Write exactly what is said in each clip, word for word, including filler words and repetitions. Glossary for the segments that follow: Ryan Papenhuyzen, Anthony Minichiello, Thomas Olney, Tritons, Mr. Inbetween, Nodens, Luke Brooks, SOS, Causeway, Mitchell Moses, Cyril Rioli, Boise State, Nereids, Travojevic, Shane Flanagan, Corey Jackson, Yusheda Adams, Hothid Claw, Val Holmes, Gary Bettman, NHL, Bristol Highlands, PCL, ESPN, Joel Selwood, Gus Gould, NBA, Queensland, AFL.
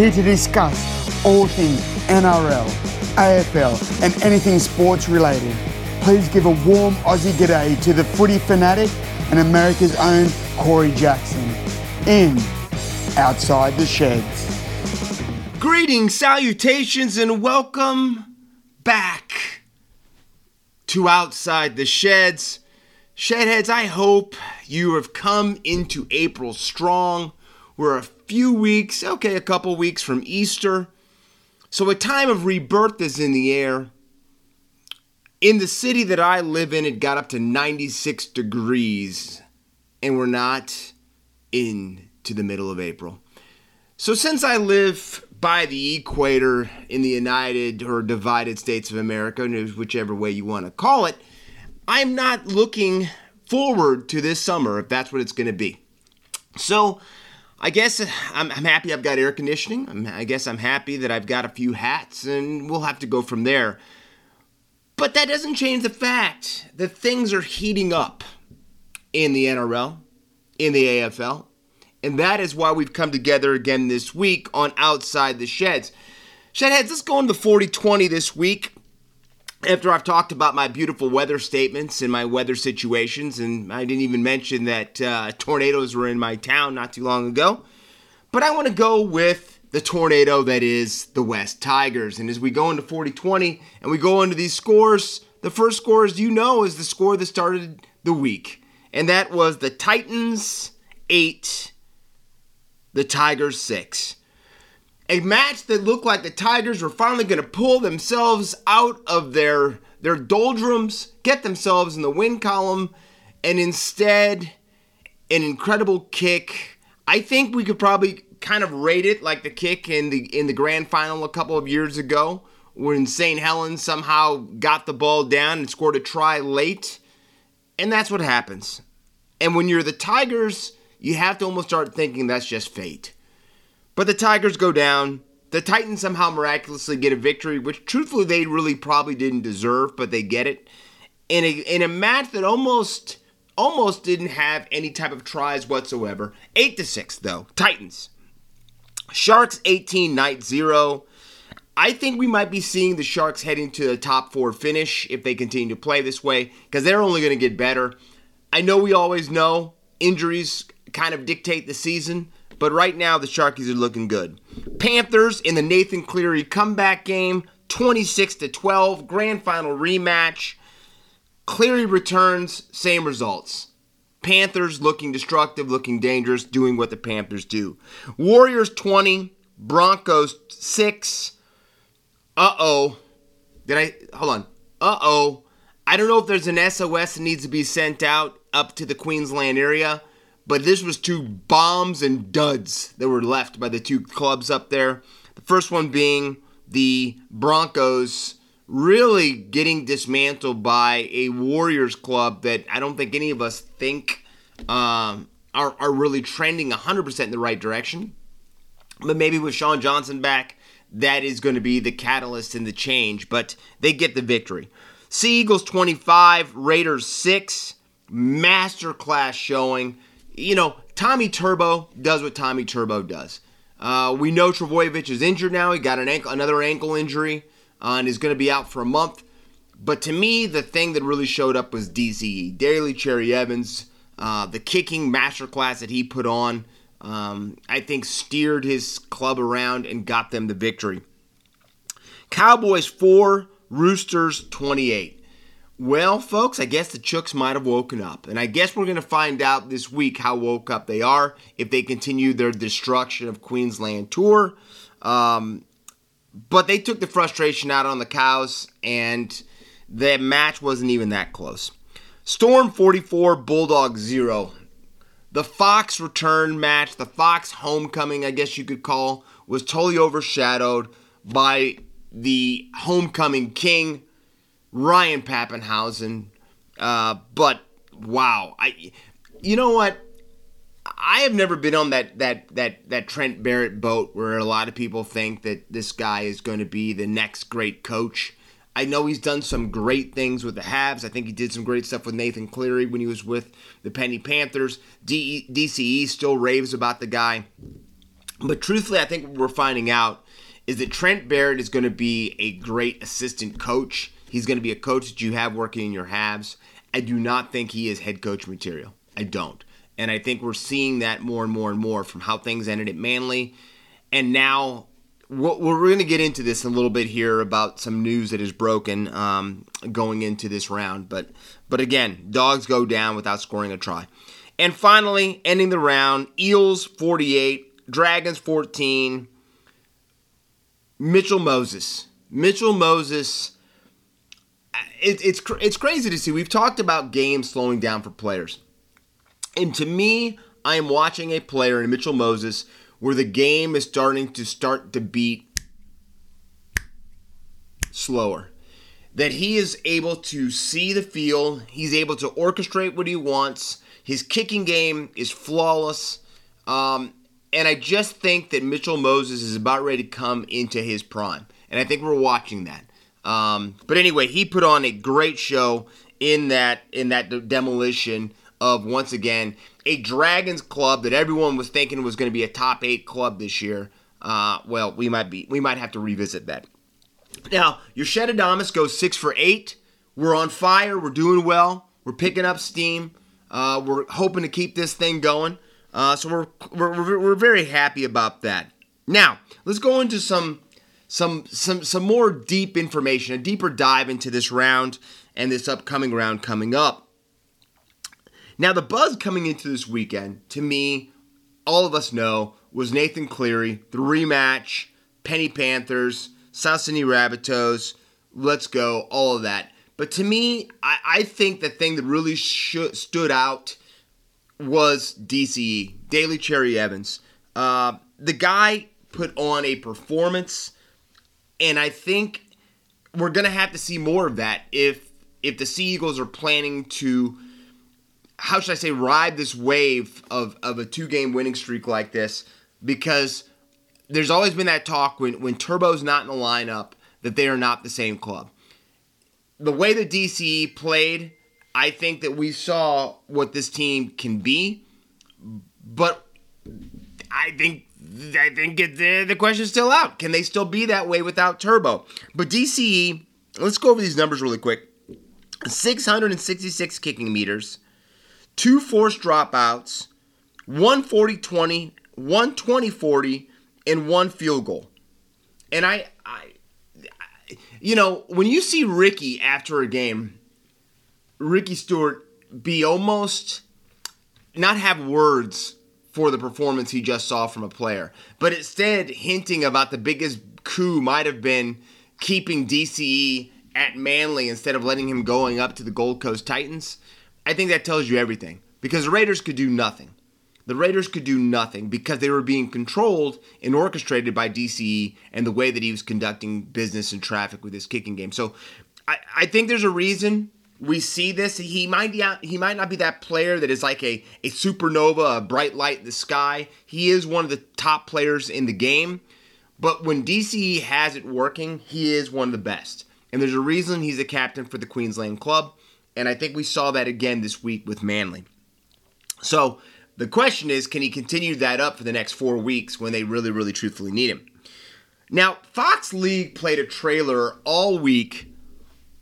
here to discuss all things N R L, A F L and anything sports related. Please give a warm Aussie g'day to the footy fanatic and America's own Corey Jackson in Outside the Sheds. Greetings, salutations, and welcome back to Outside the Sheds. Shedheads, I hope you have come into April strong. We're a few weeks, okay, a couple weeks from Easter. So a time of rebirth is in the air. In the city that I live in, it got up to ninety-six degrees, and we're not into the middle of April. So since I live by the equator in the United or divided States of America, whichever way you want to call it, I'm not looking forward to this summer, if that's what it's going to be. So I guess I'm, I'm happy I've got air conditioning. I'm, I guess I'm happy that I've got a few hats, and we'll have to go from there. But that doesn't change the fact that things are heating up in the N R L, in the A F L, and that is why we've come together again this week on Outside the Sheds. Shedheads, let's go into forty twenty this week. After I've talked about my beautiful weather statements and my weather situations, and I didn't even mention that uh, tornadoes were in my town not too long ago. But I want to go with the tornado that is the West Tigers. And as we go into forty twenty and we go into these scores, the first score, as you know, is the score that started the week. And that was the Titans eight, the Tigers six. A match that looked like the Tigers were finally going to pull themselves out of their, their doldrums, get themselves in the win column, and instead, an incredible kick. I think we could probably kind of rate it like the kick in the in the grand final a couple of years ago when Saint Helens somehow got the ball down and scored a try late. And that's what happens. And when you're the Tigers, you have to almost start thinking that's just fate. But the Tigers go down. The Titans somehow miraculously get a victory, which truthfully they really probably didn't deserve, but they get it. In a in a match that almost almost didn't have any type of tries whatsoever. Eight to six though. Titans. Sharks eighteen, night zero. I think we might be seeing the Sharks heading to the top four finish if they continue to play this way, because they're only going to get better. I know we always know injuries kind of dictate the season, but right now, the Sharkies are looking good. Panthers in the Nathan Cleary comeback game, twenty-six to twelve, grand final rematch. Cleary returns, same results. Panthers looking destructive, looking dangerous, doing what the Panthers do. Warriors twenty, Broncos six. Uh-oh. Did I? Hold on. Uh-oh. I don't know if there's an S O S that needs to be sent out up to the Queensland area. But this was two bombs and duds that were left by the two clubs up there. The first one being the Broncos really getting dismantled by a Warriors club that I don't think any of us think um, are, are really trending one hundred percent in the right direction. But maybe with Sean Johnson back, that is going to be the catalyst and the change. But they get the victory. Sea Eagles twenty-five, Raiders six, masterclass showing. You know, Tommy Turbo does what Tommy Turbo does. Uh, we know Travojevic is injured now. He got an ankle, another ankle injury uh, and is going to be out for a month. But to me, the thing that really showed up was D C E. Daly Cherry Evans, uh, the kicking masterclass that he put on, um, I think steered his club around and got them the victory. Cowboys four, Roosters twenty-eight. Well, folks, I guess the Chooks might have woken up. And I guess we're going to find out this week how woke up they are if they continue their destruction of Queensland tour. Um, but they took the frustration out on the Cows, and the match wasn't even that close. Storm forty-four, Bulldog zero. The Fox return match, the Fox homecoming, I guess you could call, was totally overshadowed by the homecoming king, Ryan Papenhuyzen, uh, but wow, I, you know what, I have never been on that that that that Trent Barrett boat where a lot of people think that this guy is going to be the next great coach. I know he's done some great things with the Habs. I think he did some great stuff with Nathan Cleary when he was with the Penny Panthers. D- DCE still raves about the guy, But truthfully, I think what we're finding out is that Trent Barrett is going to be a great assistant coach. He's going to be a coach that you have working in your halves. I do not think he is head coach material. I don't. And I think we're seeing that more and more and more from how things ended at Manly. And now we're going to get into this a little bit here about some news that is broken um, going into this round. But, but again, dogs go down without scoring a try. And finally, ending the round, Eels forty-eight, Dragons fourteen, Mitchell Moses. Mitchell Moses, it, it's it's crazy to see. We've talked about games slowing down for players. And to me, I am watching a player in Mitchell Moses where the game is starting to start to beat slower. That he is able to see the field. He's able to orchestrate what he wants. His kicking game is flawless. Um, and I just think that Mitchell Moses is about ready to come into his prime. And I think we're watching that. Um, but anyway, he put on a great show in that in that de- demolition of, once again, a Dragons club that everyone was thinking was going to be a top eight club this year. Uh, well, we might be we might have to revisit that. Now, Yusheda Adams goes six for eight. We're on fire. We're doing well. We're picking up steam. Uh, we're hoping to keep this thing going, uh, so we're, we're we're very happy about that. Now let's go into some some some some more deep information, a deeper dive into this round and this upcoming round coming up. Now the buzz coming into this weekend, to me, all of us know, was Nathan Cleary, the rematch, Penny Panthers, South Sydney Rabbitohs, let's go, all of that. But to me, I, I think the thing that really sh- stood out was D C E, Daly Cherry Evans. Uh, the guy put on a performance, and I think we're going to have to see more of that if if the Sea Eagles are planning to, how should I say, ride this wave of, of a two-game winning streak like this, because there's always been that talk when, when Turbo's not in the lineup that they are not the same club. The way the D C E played, I think that we saw what this team can be, but I think I think it, the, the question's still out. Can they still be that way without Turbo? But D C E, let's go over these numbers really quick. six hundred sixty-six kicking meters, two forced dropouts, one forty-twenty, one twenty-forty, and one field goal. And I... I You know, when you see Ricky after a game, Ricky Stewart be almost not have words for the performance he just saw from a player, but instead hinting about the biggest coup might have been keeping D C E at Manly instead of letting him going up to the Gold Coast Titans. I think that tells you everything, because the Raiders could do nothing. The Raiders could do nothing because they were being controlled and orchestrated by D C E and the way that he was conducting business and traffic with his kicking game. So I, I think there's a reason we see this. He might not, he might not be that player that is like a, a supernova, a bright light in the sky. He is one of the top players in the game. But when D C E has it working, he is one of the best. And there's a reason he's a captain for the Queensland club. And I think we saw that again this week with Manly. So the question is, can he continue that up for the next four weeks when they really, really truthfully need him? Now, Fox League played a trailer all week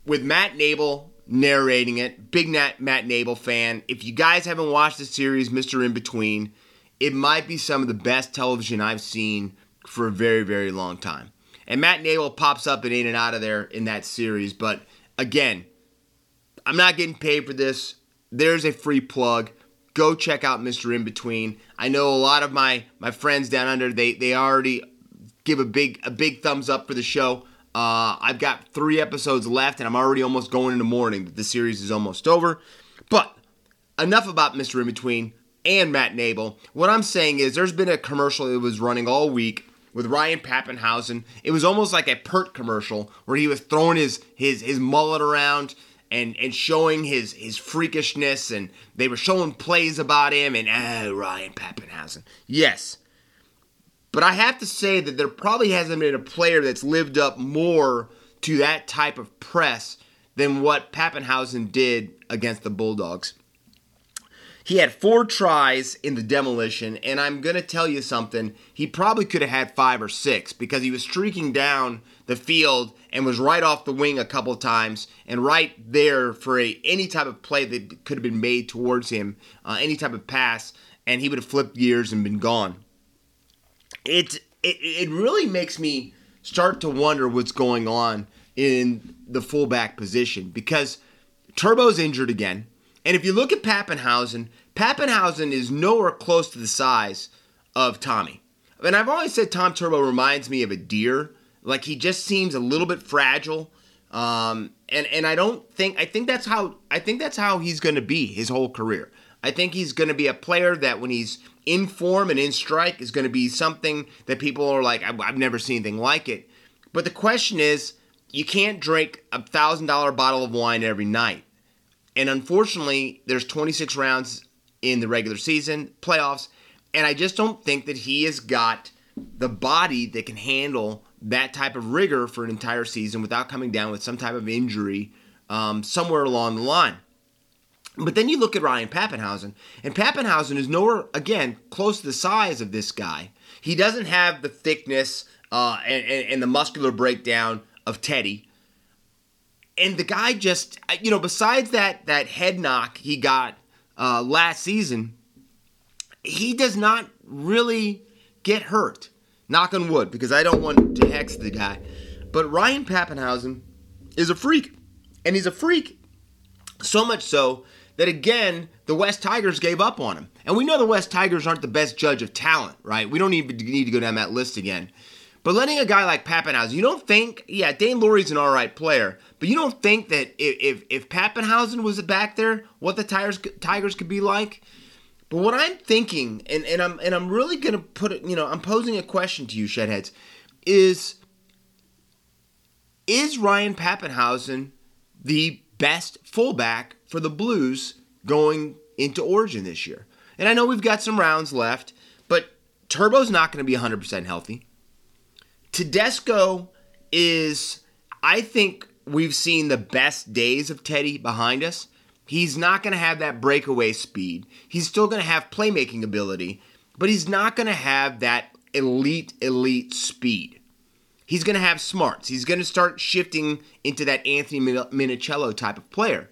with Matt Nable narrating it. Big Nat, Matt Nable fan. If you guys haven't watched the series, Mister Inbetween, it might be some of the best television I've seen for a very, very long time. And Matt Nable pops up and in and out of there in that series. But again, I'm not getting paid for this. There's a free plug. Go check out Mister Inbetween. I know a lot of my, my friends down under, they they already give a big a big thumbs up for the show. Uh, I've got three episodes left, and I'm already almost going in the morning that the series is almost over. But enough about Mister Inbetween and Matt Nable. What I'm saying is there's been a commercial that was running all week with Ryan Papenhuyzen. It was almost like a Pert commercial where he was throwing his his his mullet around And and showing his, his freakishness, and they were showing plays about him, and oh, Ryan Papenhuyzen. Yes. But I have to say that there probably hasn't been a player that's lived up more to that type of press than what Papenhuyzen did against the Bulldogs. He had four tries in the demolition, and I'm going to tell you something. He probably could have had five or six because he was streaking down the field and was right off the wing a couple times and right there for a, any type of play that could have been made towards him, uh, any type of pass, and he would have flipped gears and been gone. It, it, it really makes me start to wonder what's going on in the fullback position because Turbo's injured again. And if you look at Papenhuyzen, Papenhuyzen is nowhere close to the size of Tommy. And I've always said Tom Turbo reminds me of a deer. Like, he just seems a little bit fragile. Um, and, and I don't think, I think that's how, I think that's how he's going to be his whole career. I think he's going to be a player that when he's in form and in strike is going to be something that people are like, I've never seen anything like it. But the question is, you can't drink a one thousand dollars bottle of wine every night. And unfortunately, there's twenty-six rounds in the regular season, playoffs, and I just don't think that he has got the body that can handle that type of rigor for an entire season without coming down with some type of injury um, somewhere along the line. But then you look at Ryan Papenhuyzen, and Papenhuyzen is nowhere, again, close to the size of this guy. He doesn't have the thickness uh, and, and the muscular breakdown of Teddy. And the guy just, you know, besides that that head knock he got uh, last season, he does not really get hurt. Knock on wood, because I don't want to hex the guy. But Ryan Papenhuyzen is a freak. And he's a freak so much so that, again, the West Tigers gave up on him. And we know the West Tigers aren't the best judge of talent, right? We don't even need to go down that list again. But letting a guy like Papenhuyzen, you don't think, yeah, Dane Lurie's an all right player, but you don't think that if if, if Papenhuyzen was back there, what the Tigers Tigers could be like. But what I'm thinking, and, and I'm and I'm really gonna put it, you know, I'm posing a question to you, Shedheads, is is Ryan Papenhuyzen the best fullback for the Blues going into Origin this year? And I know we've got some rounds left, but Turbo's not going to be one hundred percent healthy. Tedesco is, I think we've seen the best days of Teddy behind us. He's not going to have that breakaway speed. He's still going to have playmaking ability, but he's not going to have that elite, elite speed. He's going to have smarts. He's going to start shifting into that Anthony Minichiello type of player.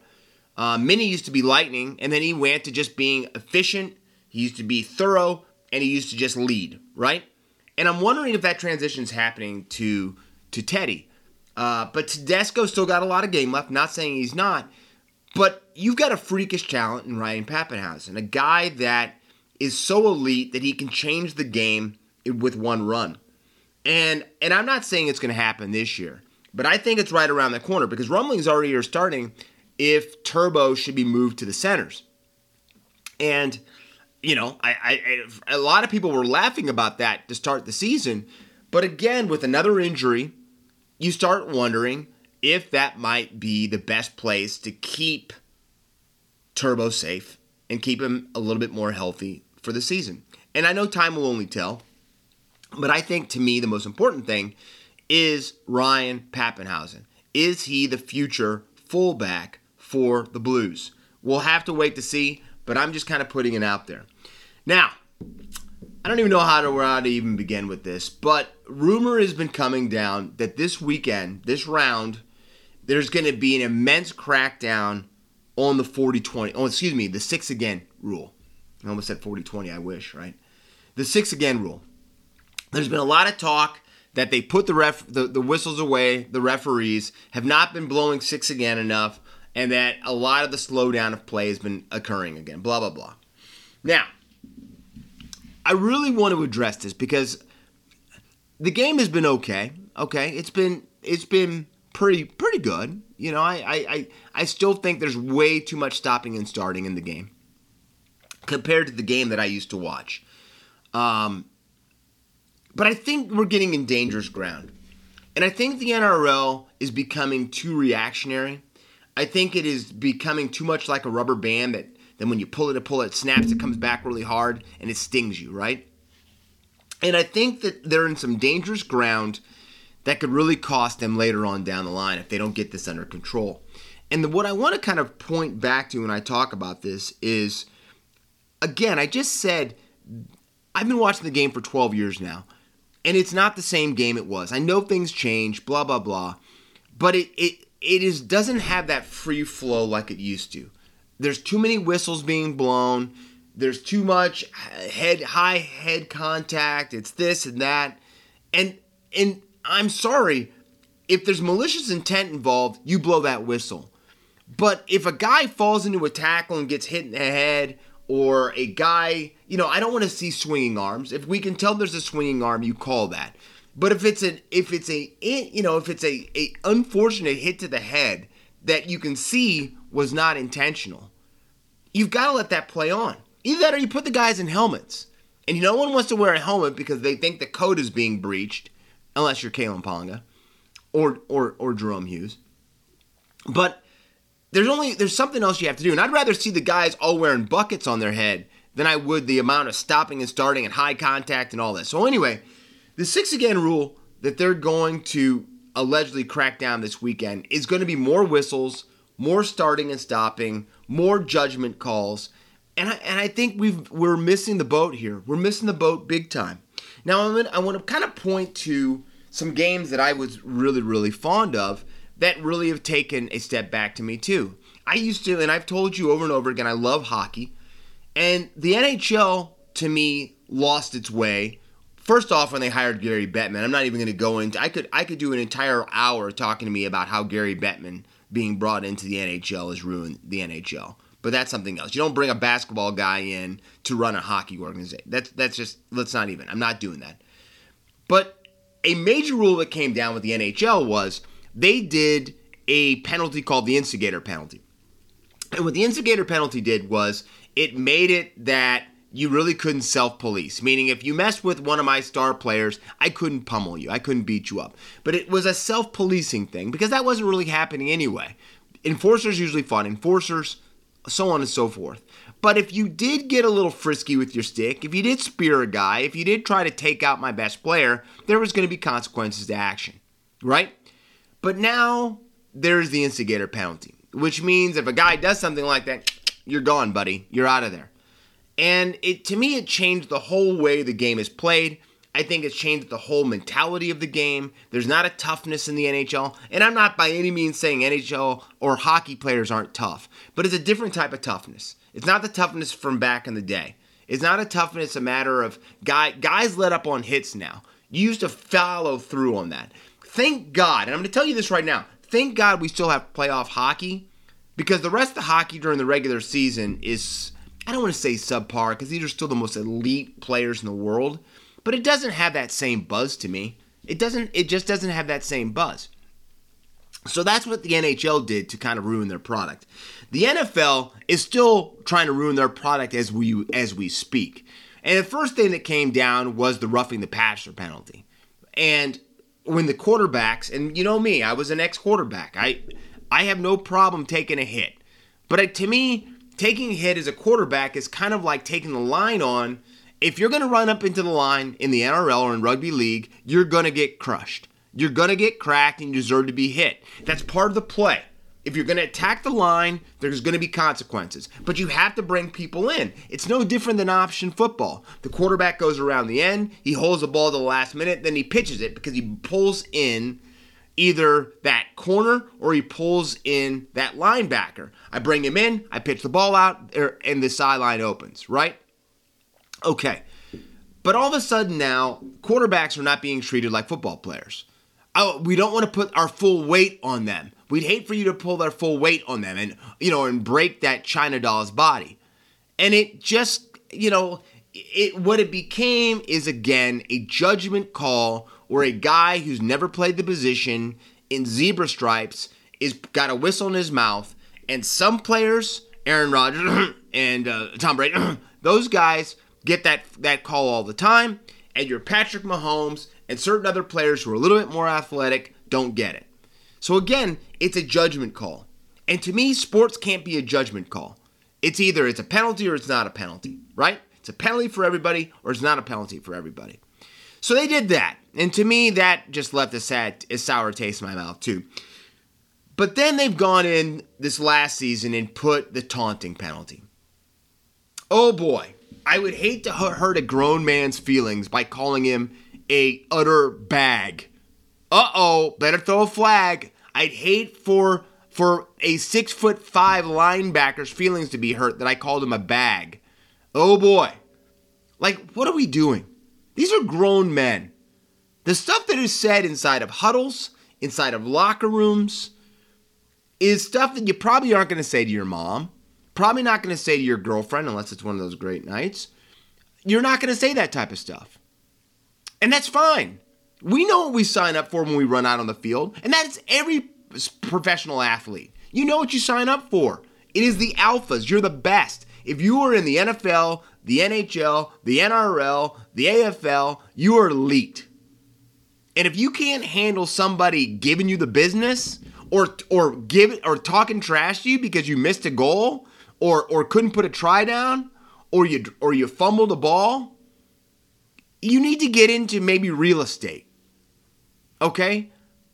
Uh, Mini used to be lightning, and then he went to just being efficient. He used to be thorough, and he used to just lead, right? And I'm wondering if that transition's happening to to Teddy. Uh, but Tedesco's still got a lot of game left. Not saying he's not. But you've got a freakish talent in Ryan Papenhuyzen, a guy that is so elite that he can change the game with one run. And and I'm not saying it's going to happen this year. But I think it's right around the corner because rumblings already are starting if Turbo should be moved to the centers. And you know, I, I, I, a lot of people were laughing about that to start the season. But again, with another injury, you start wondering if that might be the best place to keep Turbo safe and keep him a little bit more healthy for the season. And I know time will only tell. But I think, to me, the most important thing is Ryan Papenhuyzen. Is he the future fullback for the Blues? We'll have to wait to see. But I'm just kind of putting it out there. Now, I don't even know how to, where how to even begin with this, but rumor has been coming down that this weekend, this round, there's going to be an immense crackdown on the forty twenty, oh, excuse me, the six again rule. I almost said forty twenty, I wish, right? The six again rule. There's been a lot of talk that they put the ref, the, the whistles away, the referees have not been blowing six again enough, and that a lot of the slowdown of play has been occurring again, blah, blah, blah. Now, I really want to address this because the game has been okay, okay? It's been it's been pretty pretty good. You know, I, I, I still think there's way too much stopping and starting in the game compared to the game that I used to watch. Um, but I think we're getting in dangerous ground. And I think the N R L is becoming too reactionary. I think it is becoming too much like a rubber band that then when you pull it, pull it, it snaps, it comes back really hard, and it stings you, right? And I think that they're in some dangerous ground that could really cost them later on down the line if they don't get this under control. And the, what I want to kind of point back to when I talk about this is again, I just said I've been watching the game for twelve years now, and it's not the same game it was. I know things change, blah, blah, blah, but it it, it is doesn't have that free flow like it used to. There's too many whistles being blown. There's too much head high head contact. It's this and that. And and I'm sorry, if there's malicious intent involved, you blow that whistle. But if a guy falls into a tackle and gets hit in the head, or a guy, you know, I don't want to see swinging arms. If we can tell there's a swinging arm, you call that. But if it's an if it's a you know if it's a, a unfortunate hit to the head that you can see was not intentional, you've got to let that play on. Either that or you put the guys in helmets. And no one wants to wear a helmet because they think the code is being breached, unless you're Kalen Ponga or or or Jerome Hughes. But there's only there's something else you have to do. And I'd rather see the guys all wearing buckets on their head than I would the amount of stopping and starting and high contact and all that. So anyway, the six again rule that they're going to allegedly crack down this weekend is going to be more whistles, more starting and stopping, more judgment calls. And I, and I think we've, we're missing the boat here. We're missing the boat big time. Now, I'm gonna, I want to kind of point to some games that I was really, really fond of that really have taken a step back to me, too. I used to, and I've told you over and over again, I love hockey. And the N H L, to me, lost its way. First off, when they hired Gary Bettman, I'm not even going to go into... I could I could do an entire hour talking to me about how Gary Bettman being brought into the N H L has ruined the N H L. But that's something else. You don't bring a basketball guy in to run a hockey organization. That's that's just, let's not even, I'm not doing that. But a major rule that came down with the N H L was they did a penalty called the instigator penalty. And what the instigator penalty did was it made it that you really couldn't self-police. Meaning if you messed with one of my star players, I couldn't pummel you. I couldn't beat you up. But it was a self-policing thing because that wasn't really happening anyway. Enforcers usually fought enforcers, so on and so forth. But if you did get a little frisky with your stick, if you did spear a guy, if you did try to take out my best player, there was going to be consequences to action, right? But now there's the instigator penalty, which means if a guy does something like that, you're gone, buddy. You're out of there. And it to me, it changed the whole way the game is played. I think it's changed the whole mentality of the game. There's not a toughness in the N H L. And I'm not by any means saying N H L or hockey players aren't tough. But it's a different type of toughness. It's not the toughness from back in the day. It's not a toughness a matter of guy, guys let up on hits now. You used to follow through on that. Thank God, and I'm going to tell you this right now, thank God we still have playoff hockey because the rest of the hockey during the regular season is, I don't want to say subpar because these are still the most elite players in the world. But it doesn't have that same buzz to me. It doesn't. It just doesn't have that same buzz. So that's what the N H L did to kind of ruin their product. The N F L is still trying to ruin their product as we as we speak. And the first thing that came down was the roughing the passer penalty. And when the quarterbacks, and you know me, I was an ex-quarterback. I I have no problem taking a hit. But to me, taking a hit as a quarterback is kind of like taking the line on. If you're going to run up into the line in the N R L or in rugby league, you're going to get crushed. You're going to get cracked and you deserve to be hit. That's part of the play. If you're going to attack the line, there's going to be consequences. But you have to bring people in. It's no different than option football. The quarterback goes around the end, he holds the ball to the last minute, then he pitches it because he pulls in either that corner or he pulls in that linebacker. I bring him in, I pitch the ball out, and the sideline opens, right? Okay, but all of a sudden now, quarterbacks are not being treated like football players. Oh, we don't want to put our full weight on them. We'd hate for you to pull their full weight on them and, you know, and break that China doll's body. And it just, you know, it what it became is, again, a judgment call where a guy who's never played the position in zebra stripes is got a whistle in his mouth. And some players, Aaron Rodgers and uh, Tom Brady, those guys get that that call all the time, and your Patrick Mahomes and certain other players who are a little bit more athletic don't get it. So again, it's a judgment call. And to me, sports can't be a judgment call. It's either it's a penalty or it's not a penalty, right? It's a penalty for everybody or it's not a penalty for everybody. So they did that. And to me, that just left a, sad, a sour taste in my mouth too. But then they've gone in this last season and put the taunting penalty. oh boy, I would hate to hurt a grown man's feelings by calling him a utter bag. Uh-oh, better throw a flag. I'd hate for for a six foot five linebacker's feelings to be hurt that I called him a bag. Oh boy. Like, what are we doing? These are grown men. The stuff that is said inside of huddles, inside of locker rooms, is stuff that you probably aren't going to say to your mom. Probably not going to say to your girlfriend, unless it's one of those great nights. You're not going to say that type of stuff. And that's fine. We know what we sign up for when we run out on the field. And that's every professional athlete. You know what you sign up for. It is the alphas. You're the best. If you are in the N F L, the N H L, the N R L, the A F L, you are elite. And if you can't handle somebody giving you the business or or give, or talking trash to you because you missed a goal, or or couldn't put a try down, or you or you fumbled a ball, you need to get into maybe real estate, okay?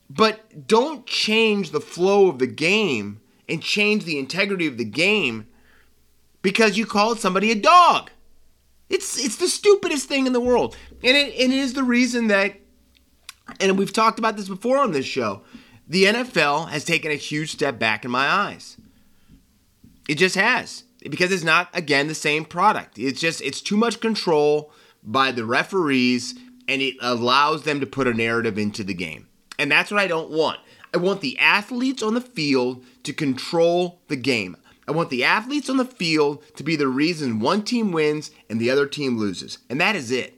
But don't change the flow of the game and change the integrity of the game because you called somebody a dog. It's it's the stupidest thing in the world. And it, and it is the reason that, and we've talked about this before on this show, the N F L has taken a huge step back in my eyes. It just has, because it's not, again, the same product. It's just, it's too much control by the referees, and it allows them to put a narrative into the game. And that's what I don't want. I want the athletes on the field to control the game. I want the athletes on the field to be the reason one team wins and the other team loses. And that is it.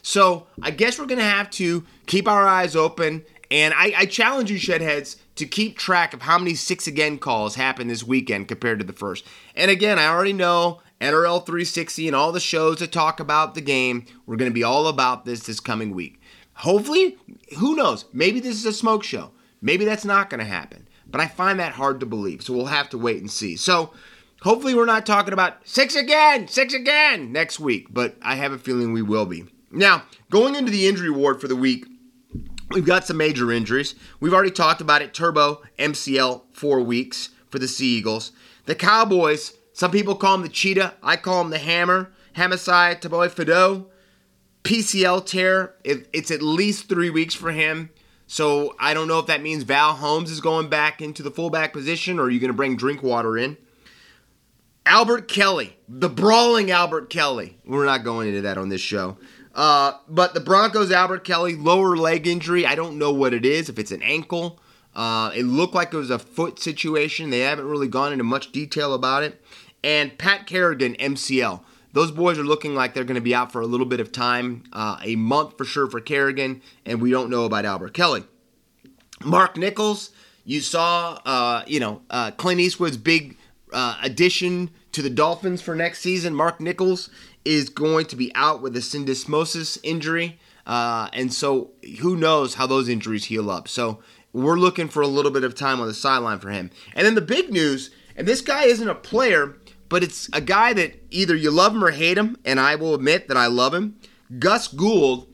So I guess we're going to have to keep our eyes open. And I, I challenge you, Shedheads, to keep track of how many six again calls happened this weekend compared to the first. And again, I already know N R L three sixty and all the shows that talk about the game, we're going to be all about this this coming week. Hopefully, who knows, maybe this is a smoke show. Maybe that's not going to happen. But I find that hard to believe, so we'll have to wait and see. So hopefully we're not talking about six again, six again next week, but I have a feeling we will be. Now, going into the injury ward for the week, we've got some major injuries. We've already talked about it. Turbo, M C L, four weeks for the Sea Eagles. The Cowboys, some people call him the Cheetah. I call him the Hammer. Hamiso Tabuai-Fidow. P C L tear. It, it's at least three weeks for him. So I don't know if that means Val Holmes is going back into the fullback position, or are you going to bring Drinkwater in? Albert Kelly. The brawling Albert Kelly. We're not going into that on this show. Uh, but the Broncos, Albert Kelly, lower leg injury. I don't know what it is, if it's an ankle. Uh, it looked like it was a foot situation. They haven't really gone into much detail about it. And Pat Kerrigan, M C L. Those boys are looking like they're going to be out for a little bit of time, uh, a month for sure for Kerrigan, and we don't know about Albert Kelly. Mark Nichols, you saw, uh, you know, uh, Clint Eastwood's big uh, addition to the Dolphins for next season. Mark Nichols is going to be out with a syndesmosis injury, uh, and so who knows how those injuries heal up. So we're looking for a little bit of time on the sideline for him. And then the big news, and this guy isn't a player, but it's a guy that either you love him or hate him, and I will admit that I love him. Gus Gould,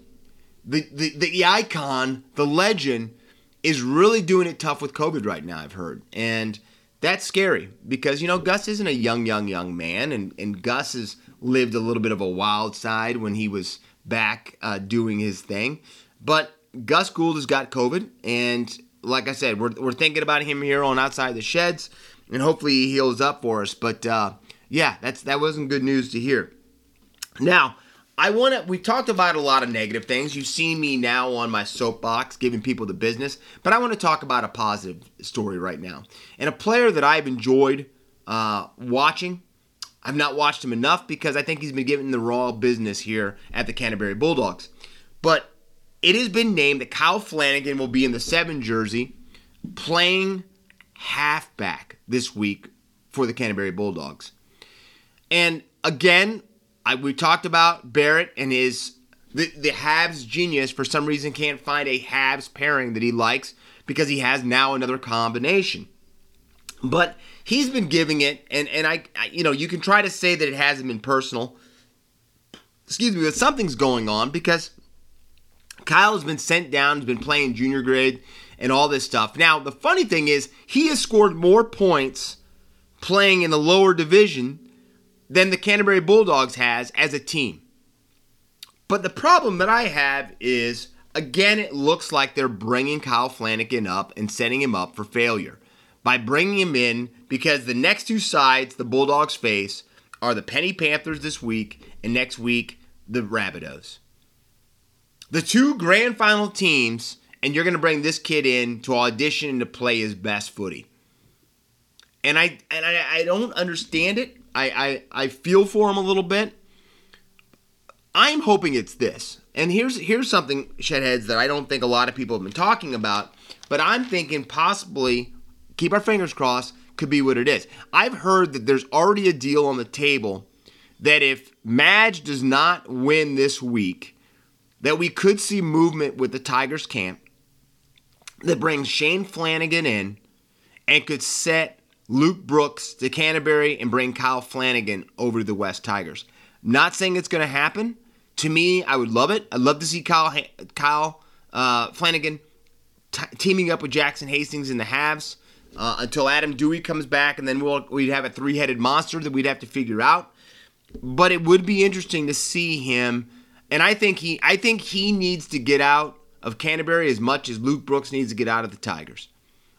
the the, the icon, the legend, is really doing it tough with COVID right now, I've heard. And that's scary because, you know, Gus isn't a young, young, young man, and, and Gus is lived a little bit of a wild side when he was back uh, doing his thing. But Gus Gould has got COVID, and like I said, we're we're thinking about him here on Outside the Sheds, and hopefully he heals up for us. But uh, yeah, that's that wasn't good news to hear. Now, I want to. We talked about a lot of negative things. You've seen me now on my soapbox giving people the business, but I want to talk about a positive story right now, and a player that I've enjoyed uh, watching. I've not watched him enough because I think he's been given the raw business here at the Canterbury Bulldogs. But it has been named that Kyle Flanagan will be in the seven jersey playing halfback this week for the Canterbury Bulldogs. And again, I, we talked about Barrett and his the, the halves genius for some reason can't find a halves pairing that he likes because he has now another combination. But he's been giving it, and, and I, I, you know, you can try to say that it hasn't been personal. Excuse me, but something's going on because Kyle has been sent down, has been playing junior grade and all this stuff. Now, the funny thing is he has scored more points playing in the lower division than the Canterbury Bulldogs has as a team. But the problem that I have is, again, it looks like they're bringing Kyle Flanagan up and setting him up for failure by bringing him in, because the next two sides the Bulldogs face are the Penny Panthers this week and next week the Rabbitohs. The two grand final teams, and you're going to bring this kid in to audition to play his best footy. And I and I, I don't understand it. I, I, I feel for him a little bit. I'm hoping it's this. And here's here's something, Shedheads, that I don't think a lot of people have been talking about, but I'm thinking possibly, keep our fingers crossed, could be what it is. I've heard that there's already a deal on the table that if Madge does not win this week, that we could see movement with the Tigers camp that brings Shane Flanagan in and could set Luke Brooks to Canterbury and bring Kyle Flanagan over to the West Tigers. Not saying it's going to happen. To me, I would love it. I'd love to see Kyle Kyle uh, Flanagan t- teaming up with Jackson Hastings in the halves uh, until Adam Dewey comes back, and then we'll, we'd have a three-headed monster that we'd have to figure out. But it would be interesting to see him, and I think he I think he needs to get out of Canterbury as much as Luke Brooks needs to get out of the Tigers.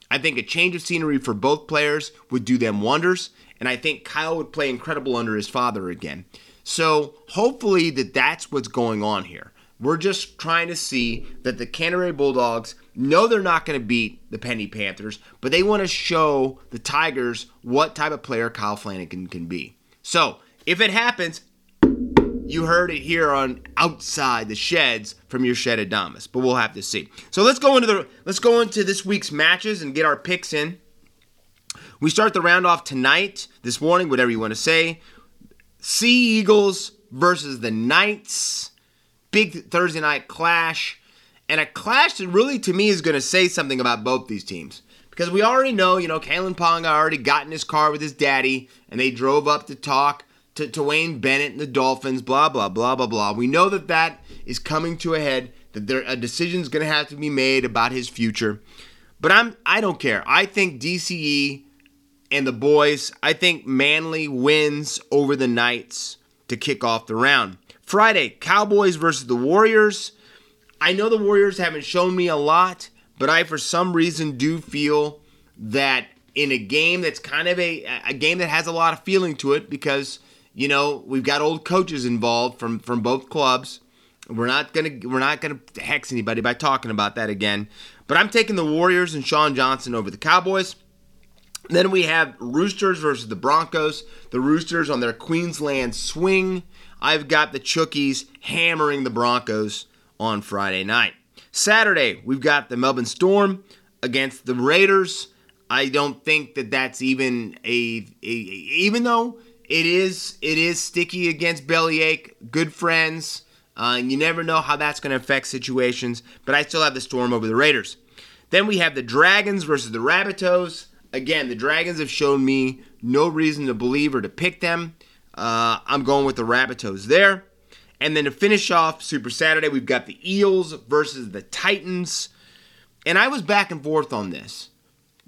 I think a change of scenery for both players would do them wonders, and I think Kyle would play incredible under his father again. So hopefully that that's what's going on here. We're just trying to see that the Canterbury Bulldogs know they're not going to beat the Penny Panthers, but they want to show the Tigers what type of player Kyle Flanagan can be. So if it happens, you heard it here on Outside the Sheds from your Shed Adamas, but we'll have to see. So let's go into the let's go into this week's matches and get our picks in. We start the round off tonight, this morning, whatever you want to say. Sea Eagles versus the Knights. Big Thursday night clash. And a clash that really, to me, is going to say something about both these teams. Because we already know, you know, Kalen Ponga already got in his car with his daddy, and they drove up to talk to, to Wayne Bennett and the Dolphins, blah, blah, blah, blah, blah. We know that that is coming to a head, that there, a decision's going to have to be made about his future. But I'm, I don't care. I think D C E... and the boys, I think Manly wins over the Knights to kick off the round. Friday, Cowboys versus the Warriors. I know the Warriors haven't shown me a lot, but I, for some reason, do feel that in a game that's kind of a, a game that has a lot of feeling to it because, you know, we've got old coaches involved from, from both clubs. We're not gonna we're not gonna hex anybody by talking about that again. But I'm taking the Warriors and Sean Johnson over the Cowboys. Then we have Roosters versus the Broncos. The Roosters on their Queensland swing. I've got the Chookies hammering the Broncos on Friday night. Saturday, we've got the Melbourne Storm against the Raiders. I don't think that that's even a, a even though it is it is sticky against Bellyache, good friends. Uh, you never know how that's going to affect situations, but I still have the Storm over the Raiders. Then we have the Dragons versus the Rabbitohs. Again, the Dragons have shown me no reason to believe or to pick them. Uh, I'm going with the Rabbitohs there. And then to finish off Super Saturday, we've got the Eels versus the Titans. And I was back and forth on this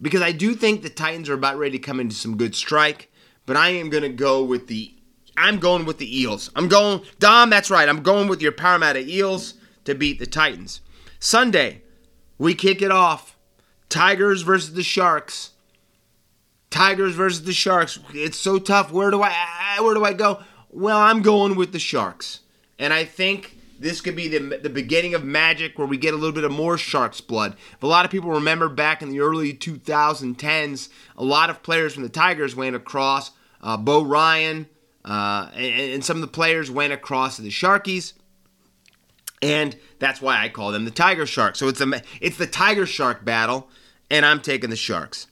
because I do think the Titans are about ready to come into some good strike. But I am going to go with the I'm going with the Eels. I'm going Dom, that's right. I'm going with your Parramatta Eels to beat the Titans. Sunday, we kick it off. Tigers versus the Sharks. Tigers versus the Sharks. It's so tough. Where do I where do I go? Well, I'm going with the Sharks. And I think this could be the, the beginning of magic where we get a little bit of more Sharks blood. But a lot of people remember back in the early twenty tens, a lot of players from the Tigers went across. Uh, Bo Ryan uh, and, and some of the players went across to the Sharkies. And that's why I call them the Tiger Sharks. So it's, a, it's the Tiger Shark battle, and I'm taking the Sharks.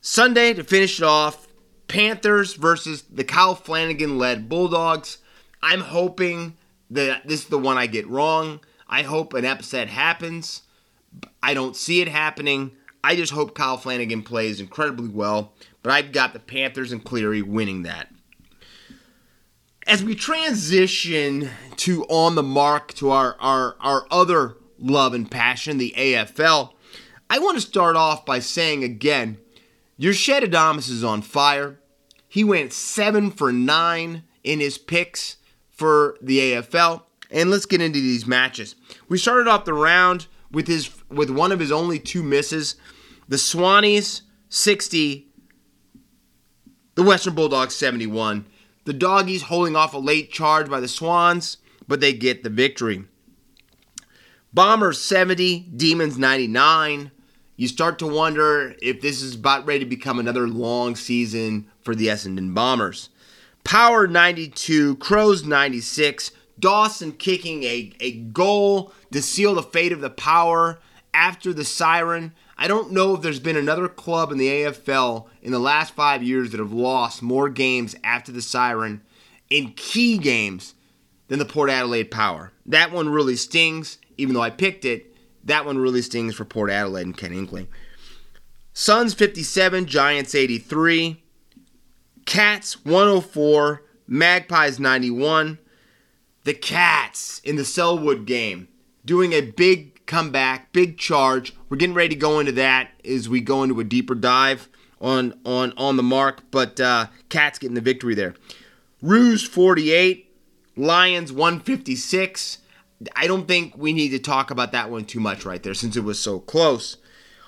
Sunday, to finish it off, Panthers versus the Kyle Flanagan-led Bulldogs. I'm hoping that this is the one I get wrong. I hope an upset happens. I don't see it happening. I just hope Kyle Flanagan plays incredibly well. But I've got the Panthers and Cleary winning that. As we transition to On the Mark, to our, our, our other love and passion, the A F L, I want to start off by saying again, your Shed Adamas is on fire. He went seven for nine in his picks for the A F L. And let's get into these matches. We started off the round with his with one of his only two misses. The Swannies, sixty. The Western Bulldogs, seventy-one. The Doggies holding off a late charge by the Swans, but they get the victory. Bombers, seventy. Demons, ninety-nine. You start to wonder if this is about ready to become another long season for the Essendon Bombers. Power, ninety-two. Crows, ninety-six. Dawson kicking a, a goal to seal the fate of the Power after the siren. I don't know if there's been another club in the A F L in the last five years that have lost more games after the siren in key games than the Port Adelaide Power. That one really stings, even though I picked it. That one really stings for Port Adelaide and Ken Hinkley. Suns fifty-seven, Giants eighty-three, Cats one oh four, Magpies ninety-one. The Cats in the Selwood game doing a big comeback, big charge. We're getting ready to go into that as we go into a deeper dive on on, on the mark. But uh, Cats getting the victory there. Roos forty-eight, Lions one fifty-six. I don't think we need to talk about that one too much right there since it was so close.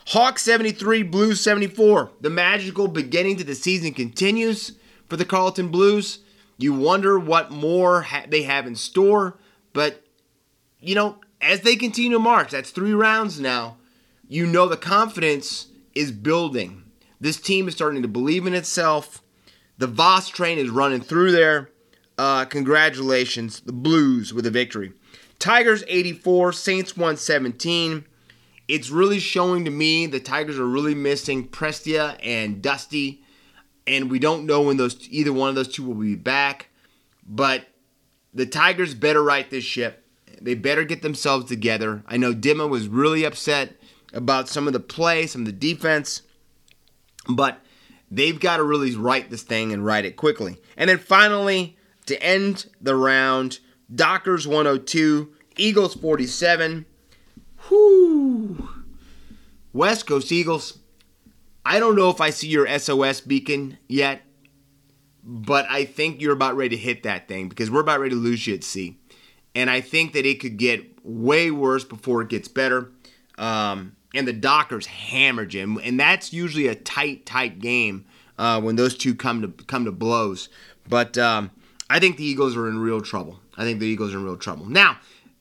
Hawks seventy-three, Blues seventy-four. The magical beginning to the season continues for the Carlton Blues. You wonder what more ha- they have in store, but, you know, as they continue to march, that's three rounds now, you know the confidence is building. This team is starting to believe in itself. The Voss train is running through there. Uh, congratulations, the Blues with a victory. Tigers eighty-four, Saints one seventeen. It's really showing to me the Tigers are really missing Prestia and Dusty. And we don't know when those either one of those two will be back. But the Tigers better right this ship. They better get themselves together. I know Dimma was really upset about some of the play, some of the defense. But they've got to really right this thing and right it quickly. And then finally, to end the round, Dockers one oh two, Eagles forty-seven. Whoo! West Coast Eagles. I don't know if I see your S O S beacon yet, but I think you're about ready to hit that thing because we're about ready to lose you at sea. And I think that it could get way worse before it gets better. Um, and the Dockers hammered you. And, and that's usually a tight, tight game uh, when those two come to come to blows. But um, I think the Eagles are in real trouble. I think the Eagles are in real trouble. Now,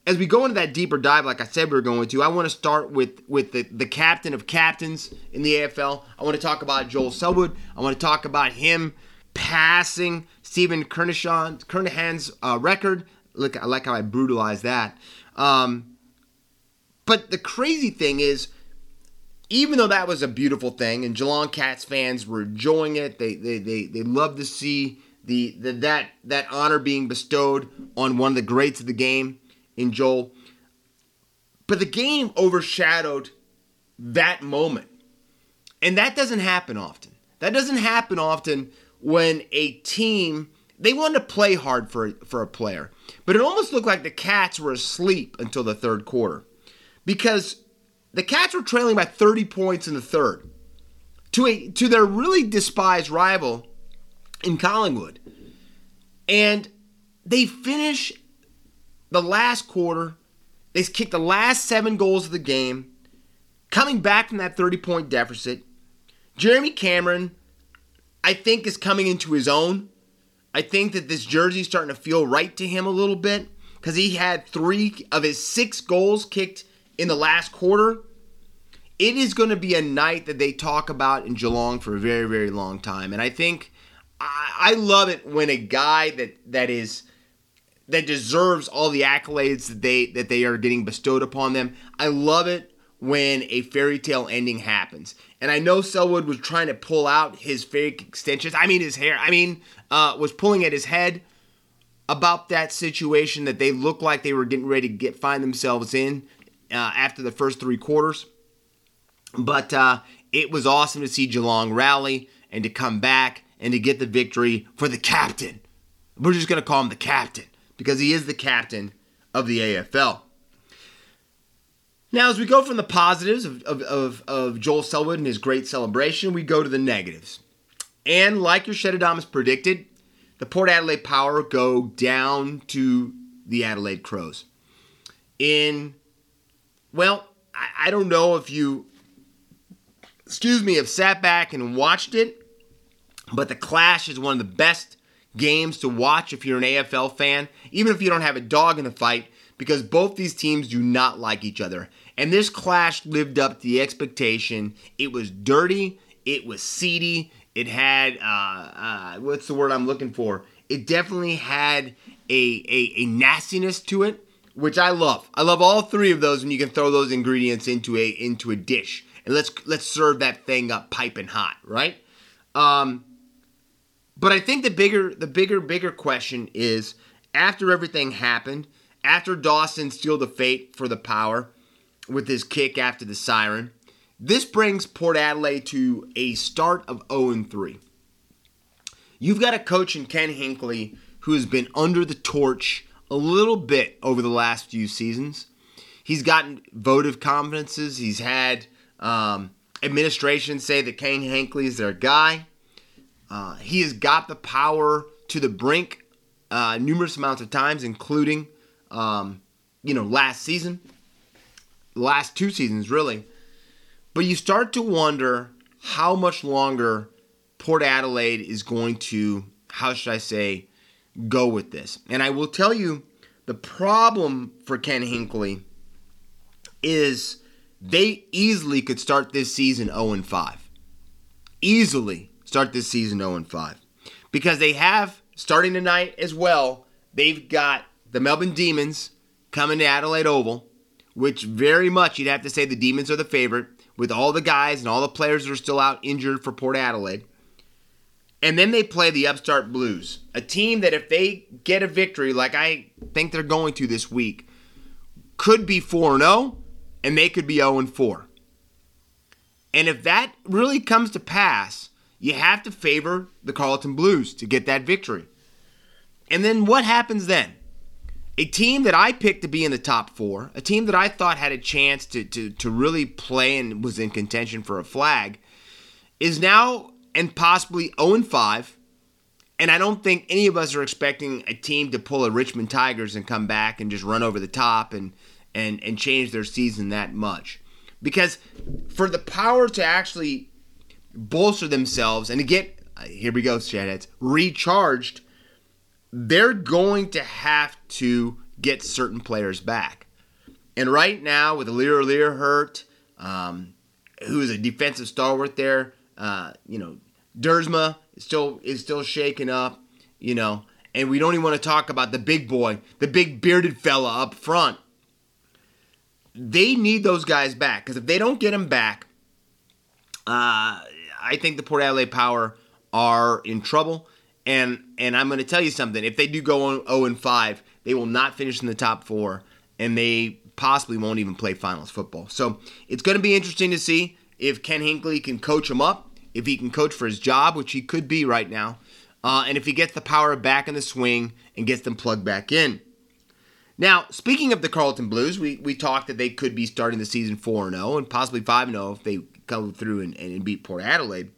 as we go into that deeper dive, like I said we were going to, I want to start with, with the, the captain of captains in the A F L. I want to talk about Joel Selwood. I want to talk about him passing Stephen Kernahan's uh, record. Look, I like how I brutalized that. Um, but the crazy thing is, even though that was a beautiful thing, and Geelong Cats fans were enjoying it, they they they they love to see the, the that that honor being bestowed on one of the greats of the game in Joel. But the game overshadowed that moment. And that doesn't happen often. That doesn't happen often when a team, they want to play hard for, for a player. But it almost looked like the Cats were asleep until the third quarter. Because the Cats were trailing by thirty points in the third to a to their really despised rival in Collingwood. And they finish the last quarter, they kicked the last seven goals of the game, coming back from that thirty-point deficit. Jeremy Cameron, I think, is coming into his own. I think that this jersey's starting to feel right to him a little bit because he had three of his six goals kicked in the last quarter. It is going to be a night that they talk about in Geelong for a very, very long time. And I think I, I love it when a guy that that is... that deserves all the accolades that they that they are getting bestowed upon them. I love it when a fairy tale ending happens. And I know Selwood was trying to pull out his fake extensions. I mean, his hair. I mean, uh, was pulling at his head about that situation that they looked like they were getting ready to get find themselves in uh, after the first three quarters. But uh, it was awesome to see Geelong rally and to come back and to get the victory for the captain. We're just going to call him the captain, because he is the captain of the A F L. Now, as we go from the positives of, of, of, of Joel Selwood and his great celebration, we go to the negatives. And like Yusheda Adams predicted, the Port Adelaide Power go down to the Adelaide Crows. In, well, I, I don't know if you, excuse me, have sat back and watched it, but the clash is one of the best games to watch if you're an A F L fan, even if you don't have a dog in the fight, because both these teams do not like each other. And this clash lived up to the expectation. It was dirty. It was seedy. It had, uh, uh, what's the word I'm looking for? It definitely had a, a, a nastiness to it, which I love. I love all three of those when you can throw those ingredients into a into a dish. And let's let's serve that thing up piping hot, right? Um, but I think the bigger, the bigger, bigger question is, after everything happened, after Dawson sealed the fate for the Power with his kick after the siren, this brings Port Adelaide to a start of oh and three. You've got a coach in Ken Hinkley who has been under the torch a little bit over the last few seasons. He's gotten votive confidences. He's had um, administration say that Ken Hinkley is their guy. Uh, he has got the Power to the brink uh, numerous amounts of times, including, um, you know, last season, last two seasons, really. But you start to wonder how much longer Port Adelaide is going to, how should I say, go with this. And I will tell you, the problem for Ken Hinkley is they easily could start this season oh and five. Easily. Start this season oh and five. Because they have, starting tonight as well, they've got the Melbourne Demons coming to Adelaide Oval, which very much you'd have to say the Demons are the favorite with all the guys and all the players that are still out injured for Port Adelaide. And then they play the upstart Blues, a team that if they get a victory like I think they're going to this week, could be four and oh and they could be oh and four. And if that really comes to pass, you have to favor the Carlton Blues to get that victory. And then what happens then? A team that I picked to be in the top four, a team that I thought had a chance to, to, to really play and was in contention for a flag, is now and possibly oh and five. And I don't think any of us are expecting a team to pull a Richmond Tigers and come back and just run over the top and, and, and change their season that much. Because for the Power to actually bolster themselves and to get, here we go, Shadheads, recharged, they're going to have to get certain players back. And right now, with Alir Alir hurt, um, who is a defensive stalwart there, uh, you know, Dersma is still is still shaken up, you know, and we don't even want to talk about the big boy, the big bearded fella up front. They need those guys back, because if they don't get them back, uh, I think the Port Adelaide Power are in trouble. And and I'm going to tell you something. If they do go on oh and five, they will not finish in the top four. And they possibly won't even play finals football. So it's going to be interesting to see if Ken Hinkley can coach them up. If he can coach for his job, which he could be right now. Uh, and if he gets the Power back in the swing and gets them plugged back in. Now, speaking of the Carlton Blues, we, we talked that they could be starting the season four and oh and possibly five and oh if they come through and, and beat Port Adelaide.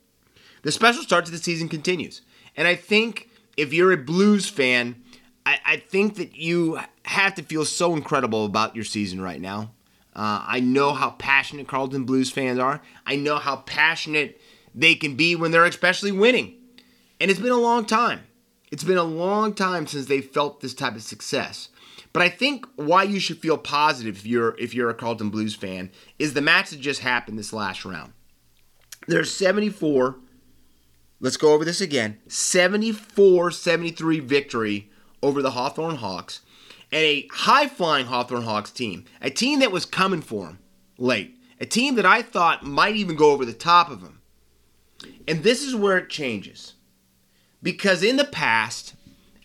The special start to the season continues. And I think if you're a Blues fan, I, I think that you have to feel so incredible about your season right now. Uh, I know how passionate Carlton Blues fans are. I know how passionate they can be when they're especially winning. And it's been a long time. It's been a long time since they felt this type of success. But I think why you should feel positive if you're if you're a Carlton Blues fan is the match that just happened this last round. There's seventy-four, let's go over this again, seventy-four seventy-three victory over the Hawthorn Hawks, and a high-flying Hawthorn Hawks team, a team that was coming for them late, a team that I thought might even go over the top of them. And this is where it changes. Because in the past,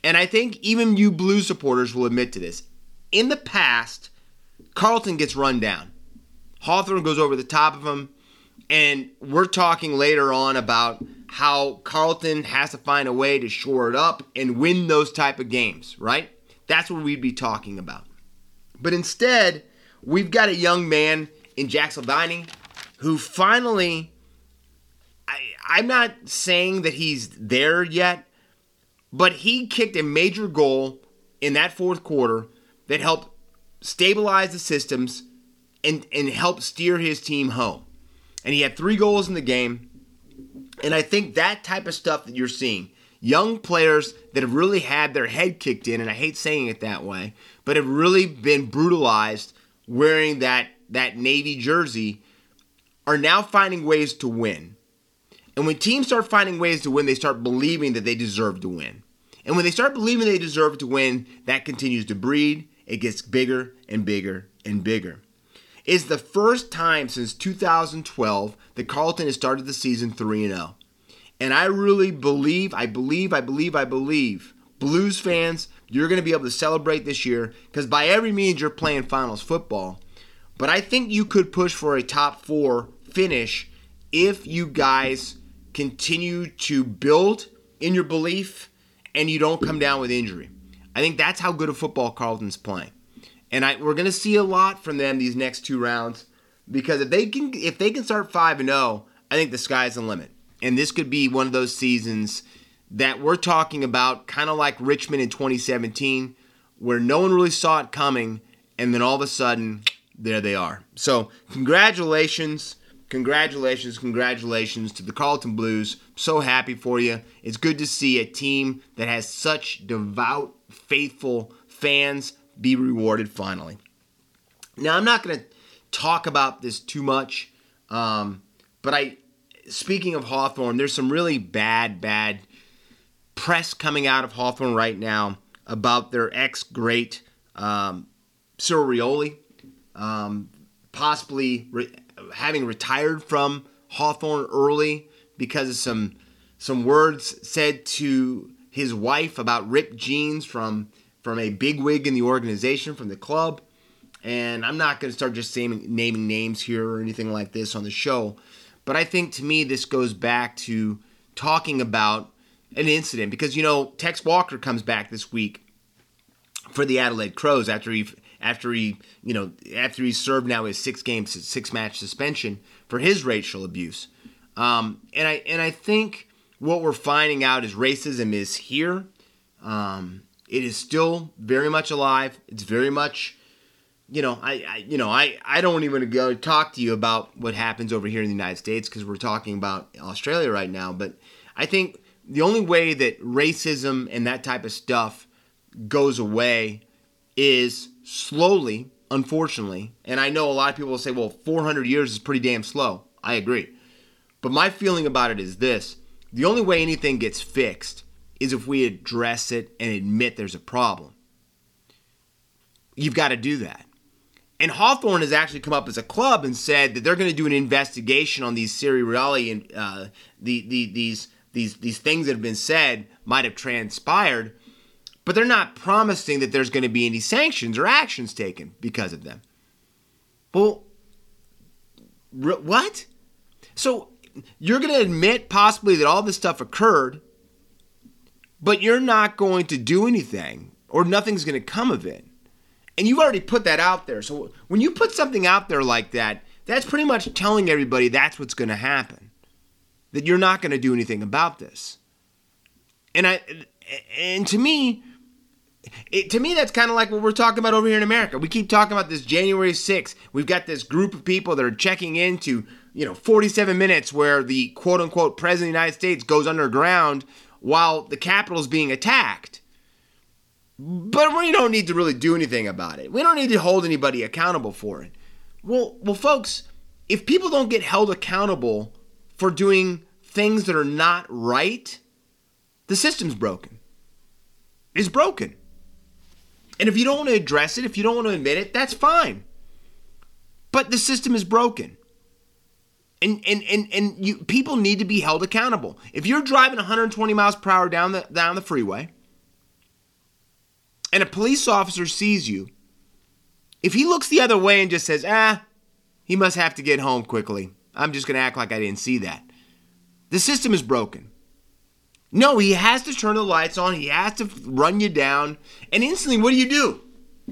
and I think even you Blues supporters will admit to this, in the past, Carlton gets run down. Hawthorn goes over the top of them. And we're talking later on about how Carlton has to find a way to shore it up and win those type of games, right? That's what we'd be talking about. But instead, we've got a young man in Jaxel Dining who finally, I, I'm not saying that he's there yet, but he kicked a major goal in that fourth quarter that helped stabilize the systems and, and help steer his team home. And he had three goals in the game. And I think that type of stuff that you're seeing, young players that have really had their head kicked in, and I hate saying it that way, but have really been brutalized wearing that, that Navy jersey, are now finding ways to win. And when teams start finding ways to win, they start believing that they deserve to win. And when they start believing they deserve to win, that continues to breed. It gets bigger and bigger and bigger. It's the first time since two thousand twelve that Carlton has started the season three and oh. And I really believe, I believe, I believe, I believe, Blues fans, you're going to be able to celebrate this year because by every means you're playing finals football. But I think you could push for a top four finish if you guys continue to build in your belief and you don't come down with injury. I think that's how good a football Carlton's playing. And I, we're going to see a lot from them these next two rounds because if they can if they can start five and oh, I think the sky's the limit. And this could be one of those seasons that we're talking about, kind of like Richmond in twenty seventeen, where no one really saw it coming, and then all of a sudden, there they are. So congratulations, congratulations, congratulations to the Carlton Blues. I'm so happy for you. It's good to see a team that has such devout, faithful fans be rewarded finally. Now, I'm not going to talk about this too much, um, but I, speaking of Hawthorne, there's some really bad, bad press coming out of Hawthorne right now about their ex-great um, Cyril Rioli um, possibly re- having retired from Hawthorne early because of some some words said to his wife about ripped jeans from from a bigwig in the organization, from the club. And I'm not going to start just naming, naming names here or anything like this on the show. But I think, to me, this goes back to talking about an incident. Because, you know, Tex Walker comes back this week for the Adelaide Crows after he, after he, you know, after he served now his six-game, six-match suspension for his racial abuse. Um, and I and I think what we're finding out is racism is here. Um, it is still very much alive. It's very much... You know, I, I you know, I, I don't even go talk to you about what happens over here in the United States because we're talking about Australia right now. But I think the only way that racism and that type of stuff goes away is slowly, unfortunately. And I know a lot of people will say, well, four hundred years is pretty damn slow. I agree. But my feeling about it is this. The only way anything gets fixed is if we address it and admit there's a problem. You've got to do that. And Hawthorne has actually come up as a club and said that they're going to do an investigation on these Cyril Rioli and uh, the, the, these these these things that have been said might have transpired, but they're not promising that there's going to be any sanctions or actions taken because of them. Well, re- what? So you're going to admit possibly that all this stuff occurred, but you're not going to do anything or nothing's going to come of it. And you've already put that out there. So when you put something out there like that, that's pretty much telling everybody that's what's going to happen. That you're not going to do anything about this. And I, and to me, it, to me that's kind of like what we're talking about over here in America. We keep talking about this January sixth. We've got this group of people that are checking into, you know, forty-seven minutes where the quote-unquote president of the United States goes underground while the Capitol's being attacked. But we don't need to really do anything about it. We don't need to hold anybody accountable for it. Well, well, folks, if people don't get held accountable for doing things that are not right, the system's broken. It's broken. And if you don't want to address it, if you don't want to admit it, that's fine. But the system is broken. And and and, and you people need to be held accountable. If you're driving one hundred twenty miles per hour down the down the freeway, and a police officer sees you, if he looks the other way and just says, ah, he must have to get home quickly, I'm just going to act like I didn't see that, the system is broken. No, he has to turn the lights on. He has to run you down. And instantly, what do you do?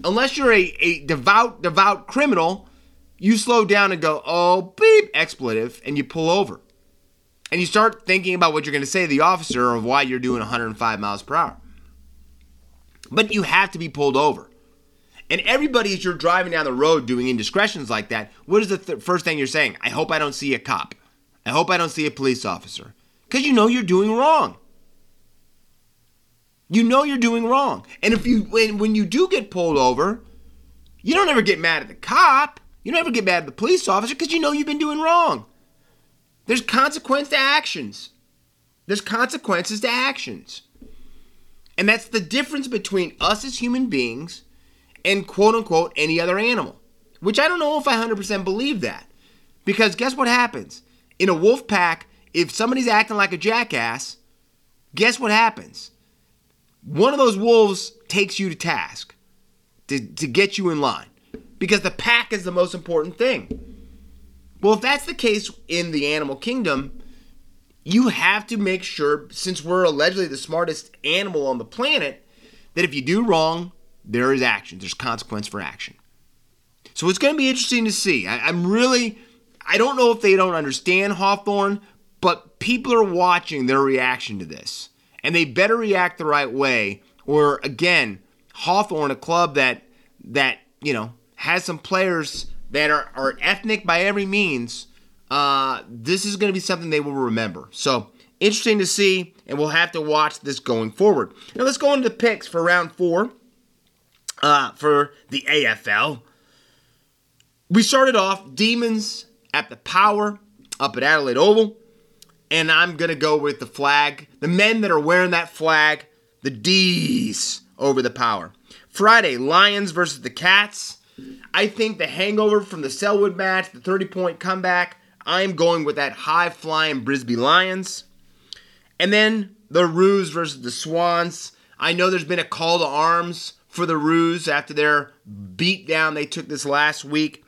Unless you're a, a devout, devout criminal, you slow down and go, oh, beep, expletive, and you pull over. And you start thinking about what you're going to say to the officer of why you're doing one hundred five miles per hour. But you have to be pulled over. And everybody, as you're driving down the road doing indiscretions like that, what is the th- first thing you're saying? I hope I don't see a cop. I hope I don't see a police officer. Because you know you're doing wrong. You know you're doing wrong. And if you when, when you do get pulled over, you don't ever get mad at the cop. You don't ever get mad at the police officer because you know you've been doing wrong. There's consequence to actions. There's consequences to actions. And that's the difference between us as human beings and quote-unquote any other animal, which I don't know if I one hundred percent believe that. Because guess what happens? In a wolf pack, if somebody's acting like a jackass, guess what happens? One of those wolves takes you to task to, to get you in line because the pack is the most important thing. Well, if that's the case in the animal kingdom, you have to make sure, since we're allegedly the smartest animal on the planet, that if you do wrong, there is action. There's consequence for action. So it's going to be interesting to see. I, I'm really, I don't know if they don't understand Hawthorne, but people are watching their reaction to this. And they better react the right way, or again, Hawthorne, a club that, that you know, has some players that are, are ethnic by every means, uh, this is going to be something they will remember. So, interesting to see, and we'll have to watch this going forward. Now, let's go into the picks for round four uh, for the A F L. We started off Demons at the Power up at Adelaide Oval, and I'm going to go with the flag, the men that are wearing that flag, the D's over the Power. Friday, Lions versus the Cats. I think the hangover from the Selwood match, the thirty-point comeback, I'm going with that high-flying Brisbane Lions. And then the Roos versus the Swans. I know there's been a call to arms for the Roos after their beatdown they took this last week.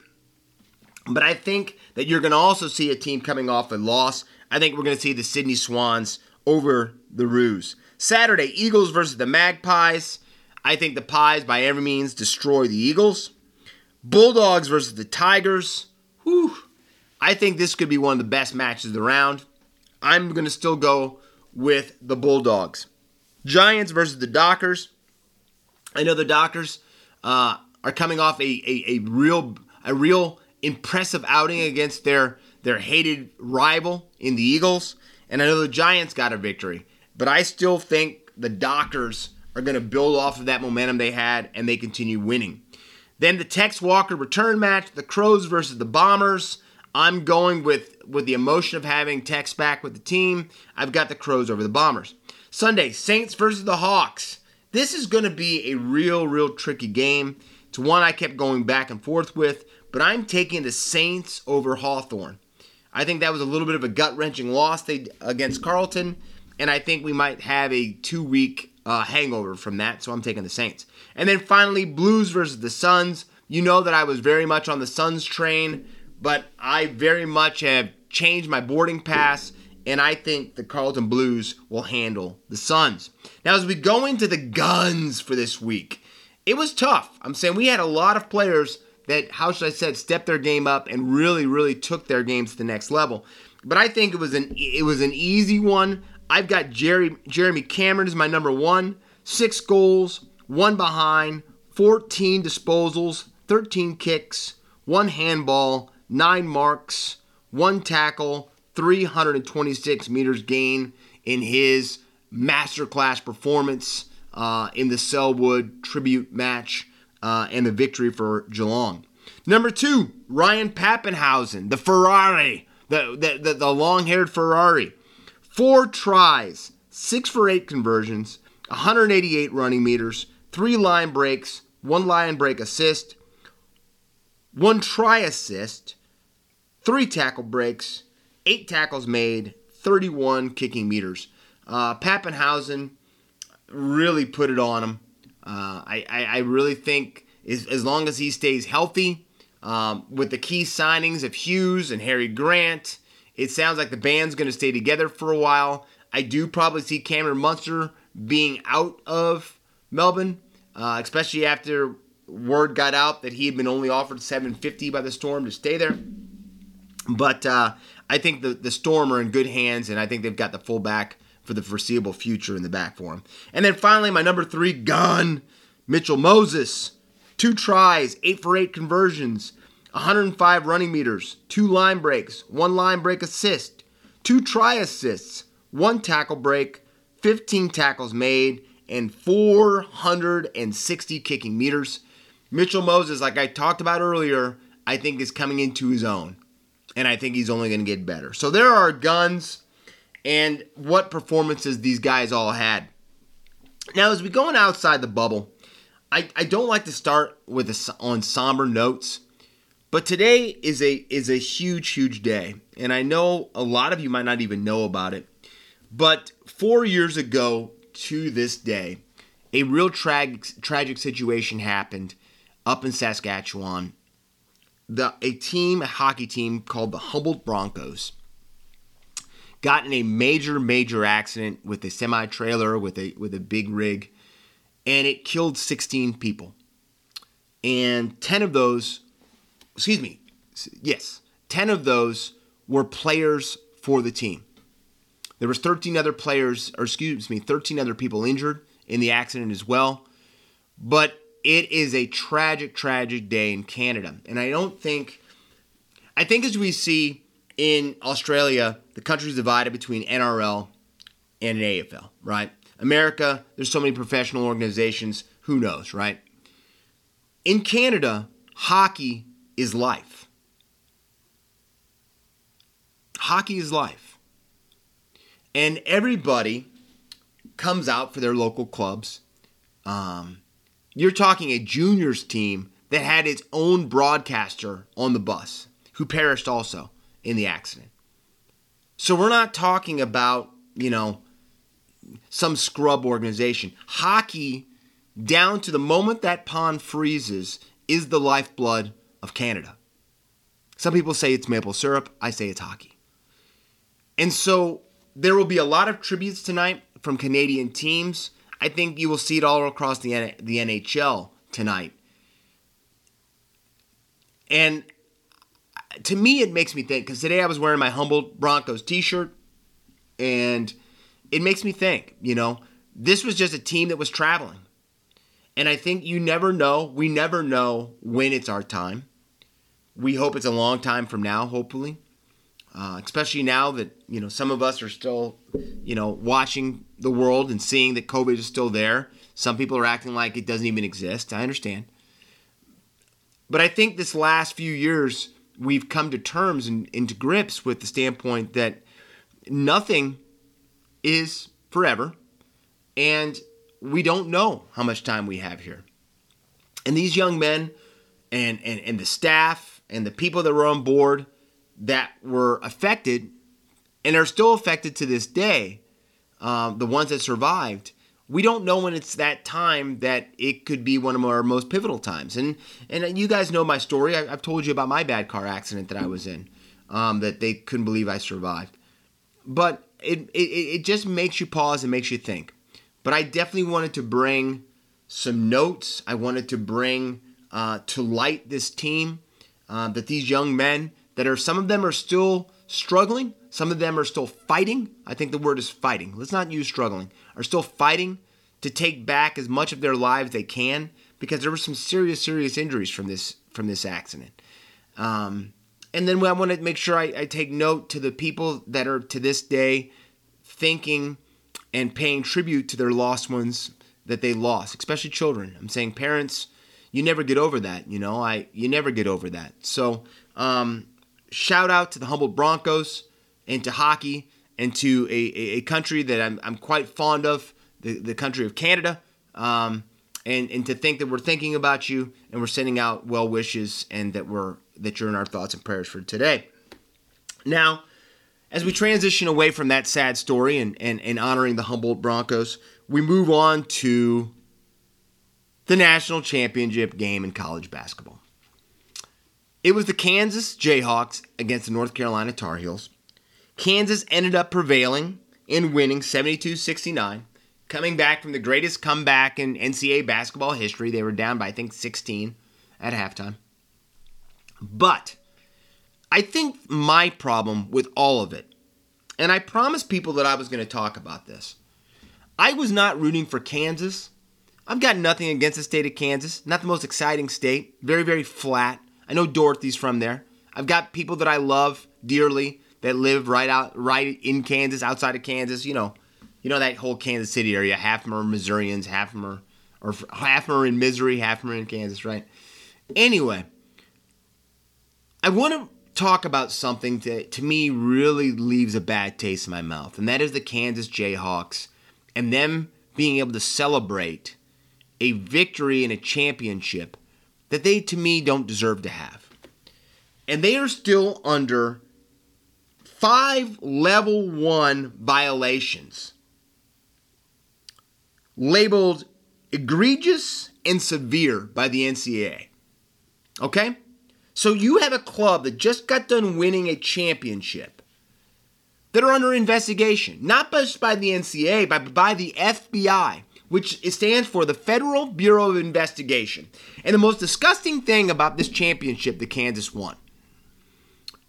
But I think that you're going to also see a team coming off a loss. I think we're going to see the Sydney Swans over the Roos. Saturday, Eagles versus the Magpies. I think the Pies, by every means, destroy the Eagles. Bulldogs versus the Tigers. Whew. I think this could be one of the best matches of the round. I'm going to still go with the Bulldogs. Giants versus the Dockers. I know the Dockers uh, are coming off a, a, a real a real impressive outing against their, their hated rival in the Eagles. And I know the Giants got a victory. But I still think the Dockers are going to build off of that momentum they had and they continue winning. Then the Tex Walker return match, the Crows versus the Bombers. I'm going with, with the emotion of having Tex back with the team. I've got the Crows over the Bombers. Sunday, Saints versus the Hawks. This is going to be a real, real tricky game. It's one I kept going back and forth with, but I'm taking the Saints over Hawthorne. I think that was a little bit of a gut-wrenching loss they, against Carlton, and I think we might have a two-week Uh, hangover from that, so I'm taking the Saints. And then finally, Blues versus the Suns. You know that I was very much on the Suns train, but I very much have changed my boarding pass, and I think the Carlton Blues will handle the Suns. Now, as we go into the guns for this week, it was tough. I'm saying we had a lot of players that, how should I say, stepped their game up and really, really took their games to the next level. But I think it was an it was an easy one. I've got Jerry, Jeremy Cameron as my number one. Six goals, one behind, fourteen disposals, thirteen kicks, one handball, nine marks, one tackle, three hundred twenty-six meters gained in his masterclass performance uh, in the Selwood tribute match uh, and the victory for Geelong. Number two, Ryan Papenhuyzen, the Ferrari, the, the, the, the long-haired Ferrari. Four tries, six for eight conversions, one hundred eighty-eight running meters, three line breaks, one line break assist, one try assist, three tackle breaks, eight tackles made, thirty-one kicking meters. Uh, Papenhuyzen really put it on him. Uh, I, I, I really think as, as long as he stays healthy, um, with the key signings of Hughes and Harry Grant, it sounds like the band's going to stay together for a while. I do probably see Cameron Munster being out of Melbourne, uh, especially after word got out that he had been only offered seven hundred fifty dollars by the Storm to stay there. But uh, I think the, the Storm are in good hands, and I think they've got the fullback for the foreseeable future in the back for him. And then finally, my number three gun, Mitchell Moses. Two tries, eight for eight conversions, one hundred five running meters, two line breaks, one line break assist, two try assists, one tackle break, fifteen tackles made, and four hundred sixty kicking meters. Mitchell Moses, like I talked about earlier, I think is coming into his own. And I think he's only going to get better. So there are guns and what performances these guys all had. Now, as we go on outside the bubble, I, I don't like to start with a, on somber notes, but today is a is a huge, huge day. And I know a lot of you might not even know about it, but four years ago to this day, a real tra- tragic situation happened up in Saskatchewan. The a team, a hockey team called the Humboldt Broncos, got in a major, major accident with a semi-trailer, with a with a big rig, and it killed sixteen people. And ten of those, excuse me, yes, ten of those were players for the team. There was thirteen other players, or excuse me, thirteen other people injured in the accident as well. But it is a tragic, tragic day in Canada. And I don't think, I think as we see in Australia, the country's divided between N R L and an A F L, right? America, there's so many professional organizations, who knows, right? In Canada, hockey is life. Hockey is life. And everybody comes out for their local clubs. Um... You're talking a juniors team that had its own broadcaster on the bus who perished also in the accident. So we're not talking about, you know, some scrub organization. Hockey, down to the moment that pond freezes, is the lifeblood of Canada. Some people say it's maple syrup. I say it's hockey. And so there will be a lot of tributes tonight from Canadian teams. I think you will see it all across the the N H L tonight. And to me, it makes me think, because today I was wearing my Humboldt Broncos t-shirt, and it makes me think, you know, this was just a team that was traveling. And I think you never know, we never know when it's our time. We hope it's a long time from now, hopefully. Uh, especially now that, you know, some of us are still, you know, watching the world and seeing that COVID is still there. Some people are acting like it doesn't even exist. I understand. But I think this last few years, we've come to terms and, and to grips with the standpoint that nothing is forever. And we don't know how much time we have here. And these young men and, and, and the staff and the people that were on board that were affected and are still affected to this day, um, the ones that survived, we don't know when it's that time that it could be one of our most pivotal times. And and you guys know my story. I, I've told you about my bad car accident that I was in, um, that they couldn't believe I survived. But it, it, it just makes you pause and makes you think. But I definitely wanted to bring some notes. I wanted to bring uh, to light this team, uh, that these young men, that are, some of them are still struggling, some of them are still fighting. I think the word is fighting. Let's not use struggling. Are still fighting to take back as much of their lives they can, because there were some serious, serious injuries from this from this accident. Um, and then I want to make sure I, I take note to the people that are to this day thinking and paying tribute to their lost ones that they lost, especially children. I'm saying parents, you never get over that. You know, I you never get over that. So. Um, Shout out to the Humboldt Broncos and to hockey and to a, a, a country that I'm I'm quite fond of, the, the country of Canada, um, and and to think that we're thinking about you and we're sending out well wishes and that we're that you're in our thoughts and prayers for today. Now, as we transition away from that sad story and and, and honoring the Humboldt Broncos, we move on to the national championship game in college basketball. It was the Kansas Jayhawks against the North Carolina Tar Heels. Kansas ended up prevailing and winning seventy-two sixty-nine, coming back from the greatest comeback in N C A A basketball history. They were down by, I think, sixteen at halftime. But I think my problem with all of it, and I promised people that I was going to talk about this, I was not rooting for Kansas. I've got nothing against the state of Kansas. Not the most exciting state. Very, very flat. I know Dorothy's from there. I've got people that I love dearly that live right out, right in Kansas, outside of Kansas. You know, you know that whole Kansas City area. Half of them are Missourians, half of them are, or half of them are in Missouri, half of them are in Kansas, right? Anyway, I want to talk about something that to me really leaves a bad taste in my mouth, and that is the Kansas Jayhawks and them being able to celebrate a victory and a championship that they, to me, don't deserve to have. And they are still under five level one violations labeled egregious and severe by the N C double A. Okay? So you have a club that just got done winning a championship that are under investigation, not just by the N C double A, but by the F B I, which stands for the Federal Bureau of Investigation. And the most disgusting thing about this championship that Kansas won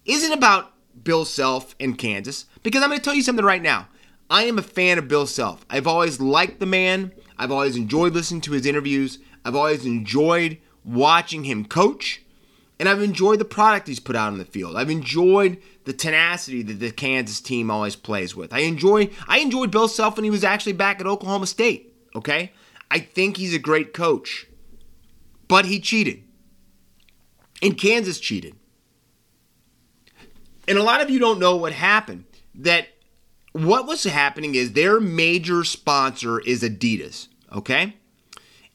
isn't about Bill Self and Kansas, because I'm going to tell you something right now. I am a fan of Bill Self. I've always liked the man. I've always enjoyed listening to his interviews. I've always enjoyed watching him coach. And I've enjoyed the product he's put out on the field. I've enjoyed the tenacity that the Kansas team always plays with. I enjoy, I enjoyed Bill Self when he was actually back at Oklahoma State. Okay? I think he's a great coach. But he cheated. And Kansas cheated. And a lot of you don't know what happened. That what was happening is their major sponsor is Adidas. Okay?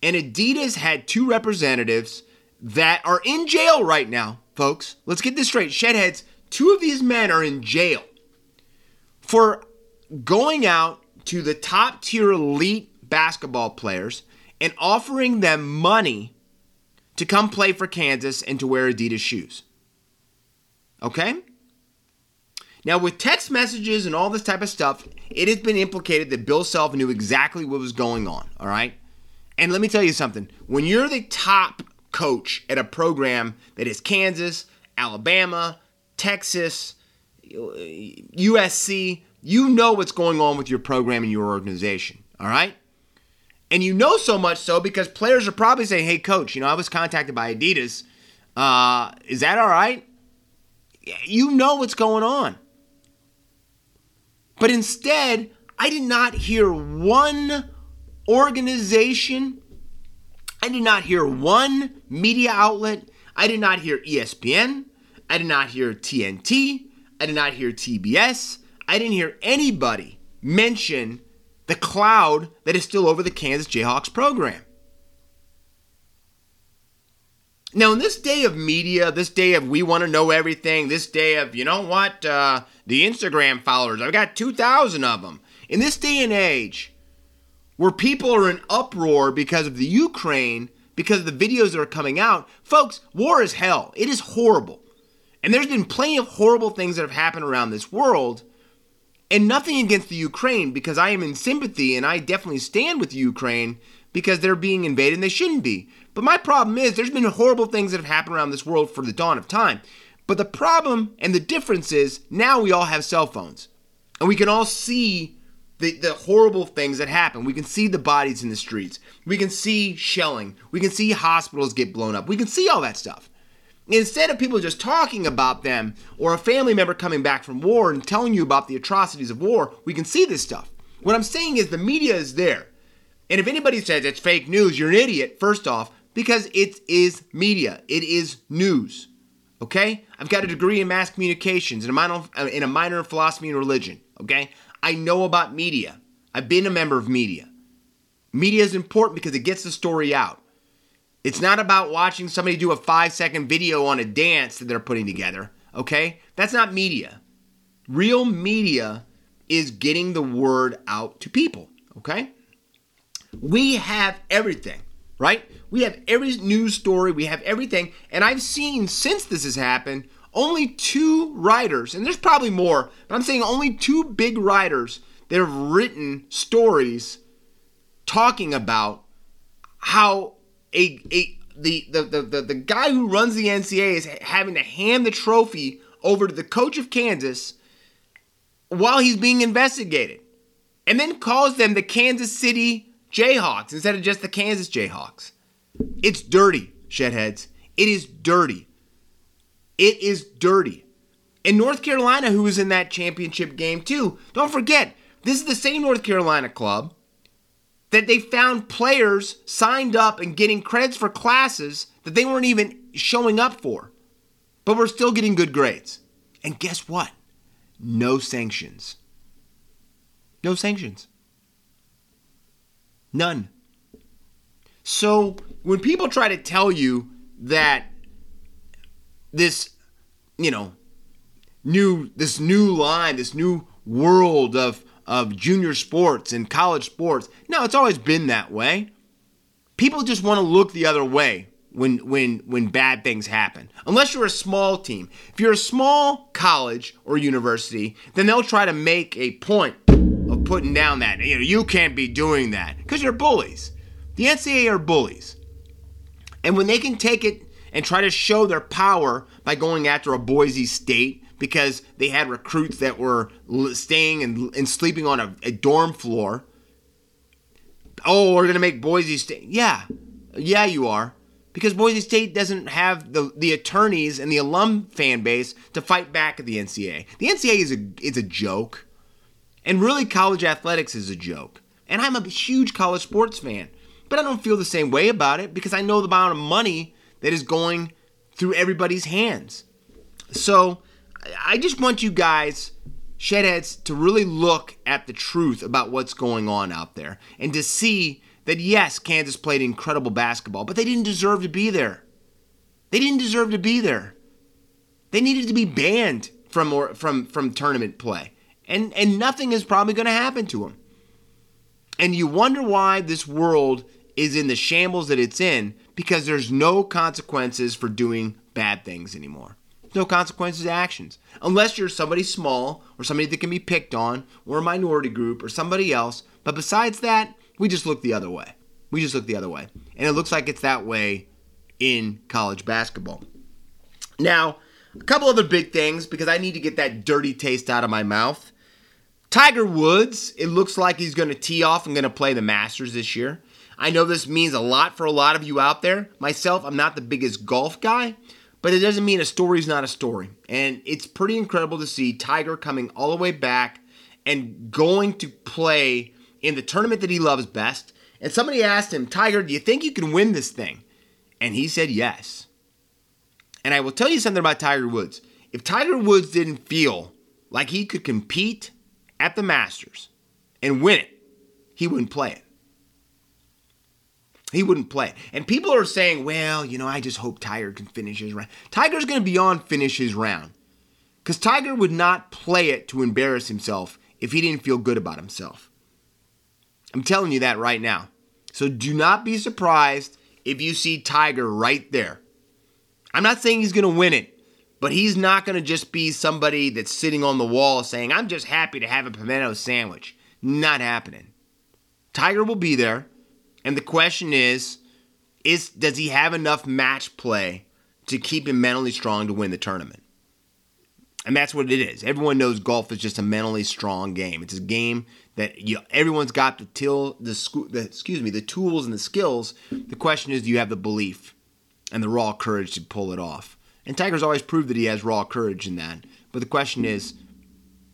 And Adidas had two representatives that are in jail right now, folks. Let's get this straight. Shedheads, two of these men are in jail for going out to the top tier elite basketball players and offering them money to come play for Kansas and to wear Adidas shoes. Okay? Now, with text messages and all this type of stuff, it has been implicated that Bill Self knew exactly what was going on, all right? And let me tell you something. When you're the top coach at a program that is Kansas, Alabama, Texas, U S C, you know what's going on with your program and your organization, all right? And you know so much so because players are probably saying, hey, coach, you know, I was contacted by Adidas. Uh, is that all right? You know what's going on. But instead, I did not hear one organization. I did not hear one media outlet. I did not hear E S P N. I did not hear T N T. I did not hear T B S. I didn't hear anybody mention the cloud that is still over the Kansas Jayhawks program. Now, in this day of media, this day of we want to know everything, this day of, you know what, uh, the Instagram followers, I've got two thousand of them. In this day and age, where people are in uproar because of the Ukraine, because of the videos that are coming out, folks, war is hell. It is horrible. And there's been plenty of horrible things that have happened around this world. And nothing against the Ukraine, because I am in sympathy and I definitely stand with Ukraine because they're being invaded and they shouldn't be. But my problem is there's been horrible things that have happened around this world for the dawn of time. But the problem and the difference is now we all have cell phones. And we can all see the, the horrible things that happen. We can see the bodies in the streets. We can see shelling. We can see hospitals get blown up. We can see all that stuff. Instead of people just talking about them or a family member coming back from war and telling you about the atrocities of war, we can see this stuff. What I'm saying is the media is there. And if anybody says it's fake news, you're an idiot, first off, because it is media. It is news. Okay? I've got a degree in mass communications and a minor in a minor in philosophy and religion. Okay? I know about media. I've been a member of media. Media is important because it gets the story out. It's not about watching somebody do a five-second video on a dance that they're putting together, okay? That's not media. Real media is getting the word out to people, okay? We have everything, right? We have every news story. We have everything. And I've seen since this has happened only two writers, and there's probably more, but I'm saying only two big writers that have written stories talking about how A, a the, the, the, the guy who runs the N C double A is having to hand the trophy over to the coach of Kansas while he's being investigated, and then calls them the Kansas City Jayhawks instead of just the Kansas Jayhawks. It's dirty, shedheads. It is dirty. It is dirty. And North Carolina, who was in that championship game too, don't forget, this is the same North Carolina club that they found players signed up and getting credits for classes that they weren't even showing up for, but we're still getting good grades. And guess what? No sanctions. No sanctions. None. So when people try to tell you that this, you know, new this new line, this new world of, of junior sports and college sports, no, it's always been that way. People just want to look the other way when when when bad things happen. Unless you're a small team. If you're a small college or university, then they'll try to make a point of putting down that, you know, you can't be doing that, because you're bullies. The N C double A are bullies. And when they can take it and try to show their power by going after a Boise State because they had recruits that were staying and, and sleeping on a, a dorm floor. Oh, we're going to make Boise State. Yeah. Yeah, you are. Because Boise State doesn't have the, the attorneys and the alum fan base to fight back at the N C double A. The N C double A is a, is a joke. And really, college athletics is a joke. And I'm a huge college sports fan. But I don't feel the same way about it because I know the amount of money that is going through everybody's hands. So I just want you guys, shedheads, to really look at the truth about what's going on out there and to see that, yes, Kansas played incredible basketball, but they didn't deserve to be there. They didn't deserve to be there. They needed to be banned from or, from from tournament play. And, and nothing is probably going to happen to them. And you wonder why this world is in the shambles that it's in, because there's no consequences for doing bad things anymore. No consequences to actions. Unless you're somebody small or somebody that can be picked on or a minority group or somebody else. But besides that, we just look the other way. We just look the other way. And it looks like it's that way in college basketball. Now, a couple other big things, because I need to get that dirty taste out of my mouth. Tiger Woods, it looks like he's going to tee off and going to play the Masters this year. I know this means a lot for a lot of you out there. Myself, I'm not the biggest golf guy, but it doesn't mean a story's not a story. And it's pretty incredible to see Tiger coming all the way back and going to play in the tournament that he loves best. And somebody asked him, Tiger, do you think you can win this thing? And he said yes. And I will tell you something about Tiger Woods. If Tiger Woods didn't feel like he could compete at the Masters and win it, he wouldn't play it. He wouldn't play it. And people are saying, well, you know, I just hope Tiger can finish his round. Tiger's going to be on finish his round, because Tiger would not play it to embarrass himself if he didn't feel good about himself. I'm telling you that right now. So do not be surprised if you see Tiger right there. I'm not saying he's going to win it, but he's not going to just be somebody that's sitting on the wall saying, I'm just happy to have a pimento sandwich. Not happening. Tiger will be there. And the question is, is does he have enough match play to keep him mentally strong to win the tournament? And that's what it is. Everyone knows golf is just a mentally strong game. It's a game that you, everyone's got the till, the, the excuse me, the tools and the skills. The question is, do you have the belief and the raw courage to pull it off? And Tiger's always proved that he has raw courage in that. But the question is,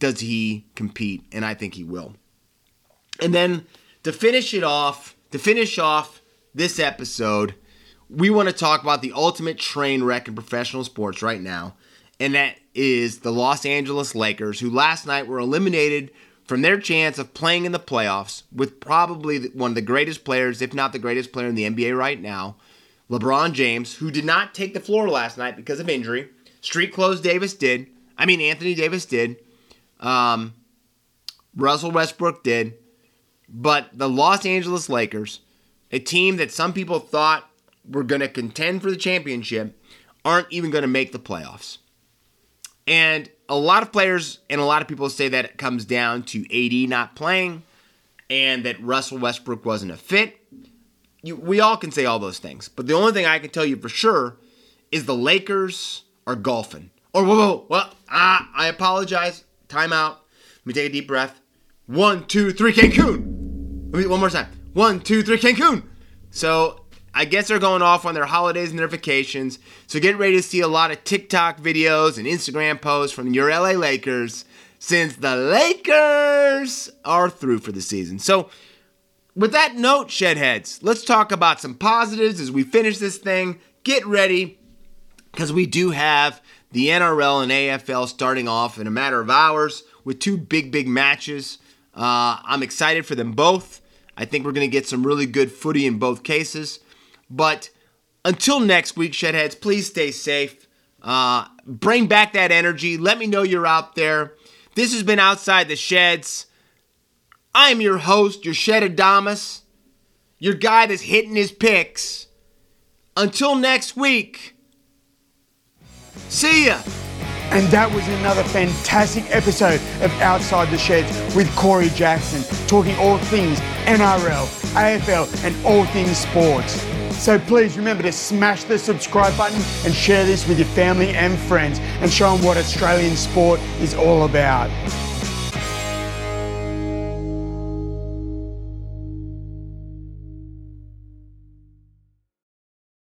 does he compete? And I think he will. And then to finish it off, to finish off this episode, we want to talk about the ultimate train wreck in professional sports right now. And that is the Los Angeles Lakers, who last night were eliminated from their chance of playing in the playoffs with probably one of the greatest players, if not the greatest player in the N B A right now, LeBron James, who did not take the floor last night because of injury. Street clothes Davis did. I mean, Anthony Davis did. Um, Russell Westbrook did. But the Los Angeles Lakers, a team that some people thought were going to contend for the championship, aren't even going to make the playoffs. And a lot of players and a lot of people say that it comes down to A D not playing and that Russell Westbrook wasn't a fit. You, we all can say all those things, but the only thing I can tell you for sure is the Lakers are golfing. Or whoa, whoa, well, ah, I apologize. Time out. Let me take a deep breath. One, two, three, Cancun. Let me one more time. One, two, three, Cancun. So I guess they're going off on their holidays and their vacations. So get ready to see a lot of TikTok videos and Instagram posts from your L A Lakers, since the Lakers are through for the season. So with that note, Shedheads, let's talk about some positives as we finish this thing. Get ready, because we do have the N R L and A F L starting off in a matter of hours with two big, big matches. Uh, I'm excited for them both. I think we're going to get some really good footy in both cases. But until next week, Shedheads, please stay safe. Uh, bring back that energy. Let me know you're out there. This has been Outside the Sheds. I'm your host, your Shed Adamas, your guy that's hitting his picks. Until next week, see ya. And that was another fantastic episode of Outside the Sheds with Corey Jackson, talking all things N R L, A F L, and all things sports. So please remember to smash the subscribe button and share this with your family and friends and show them what Australian sport is all about.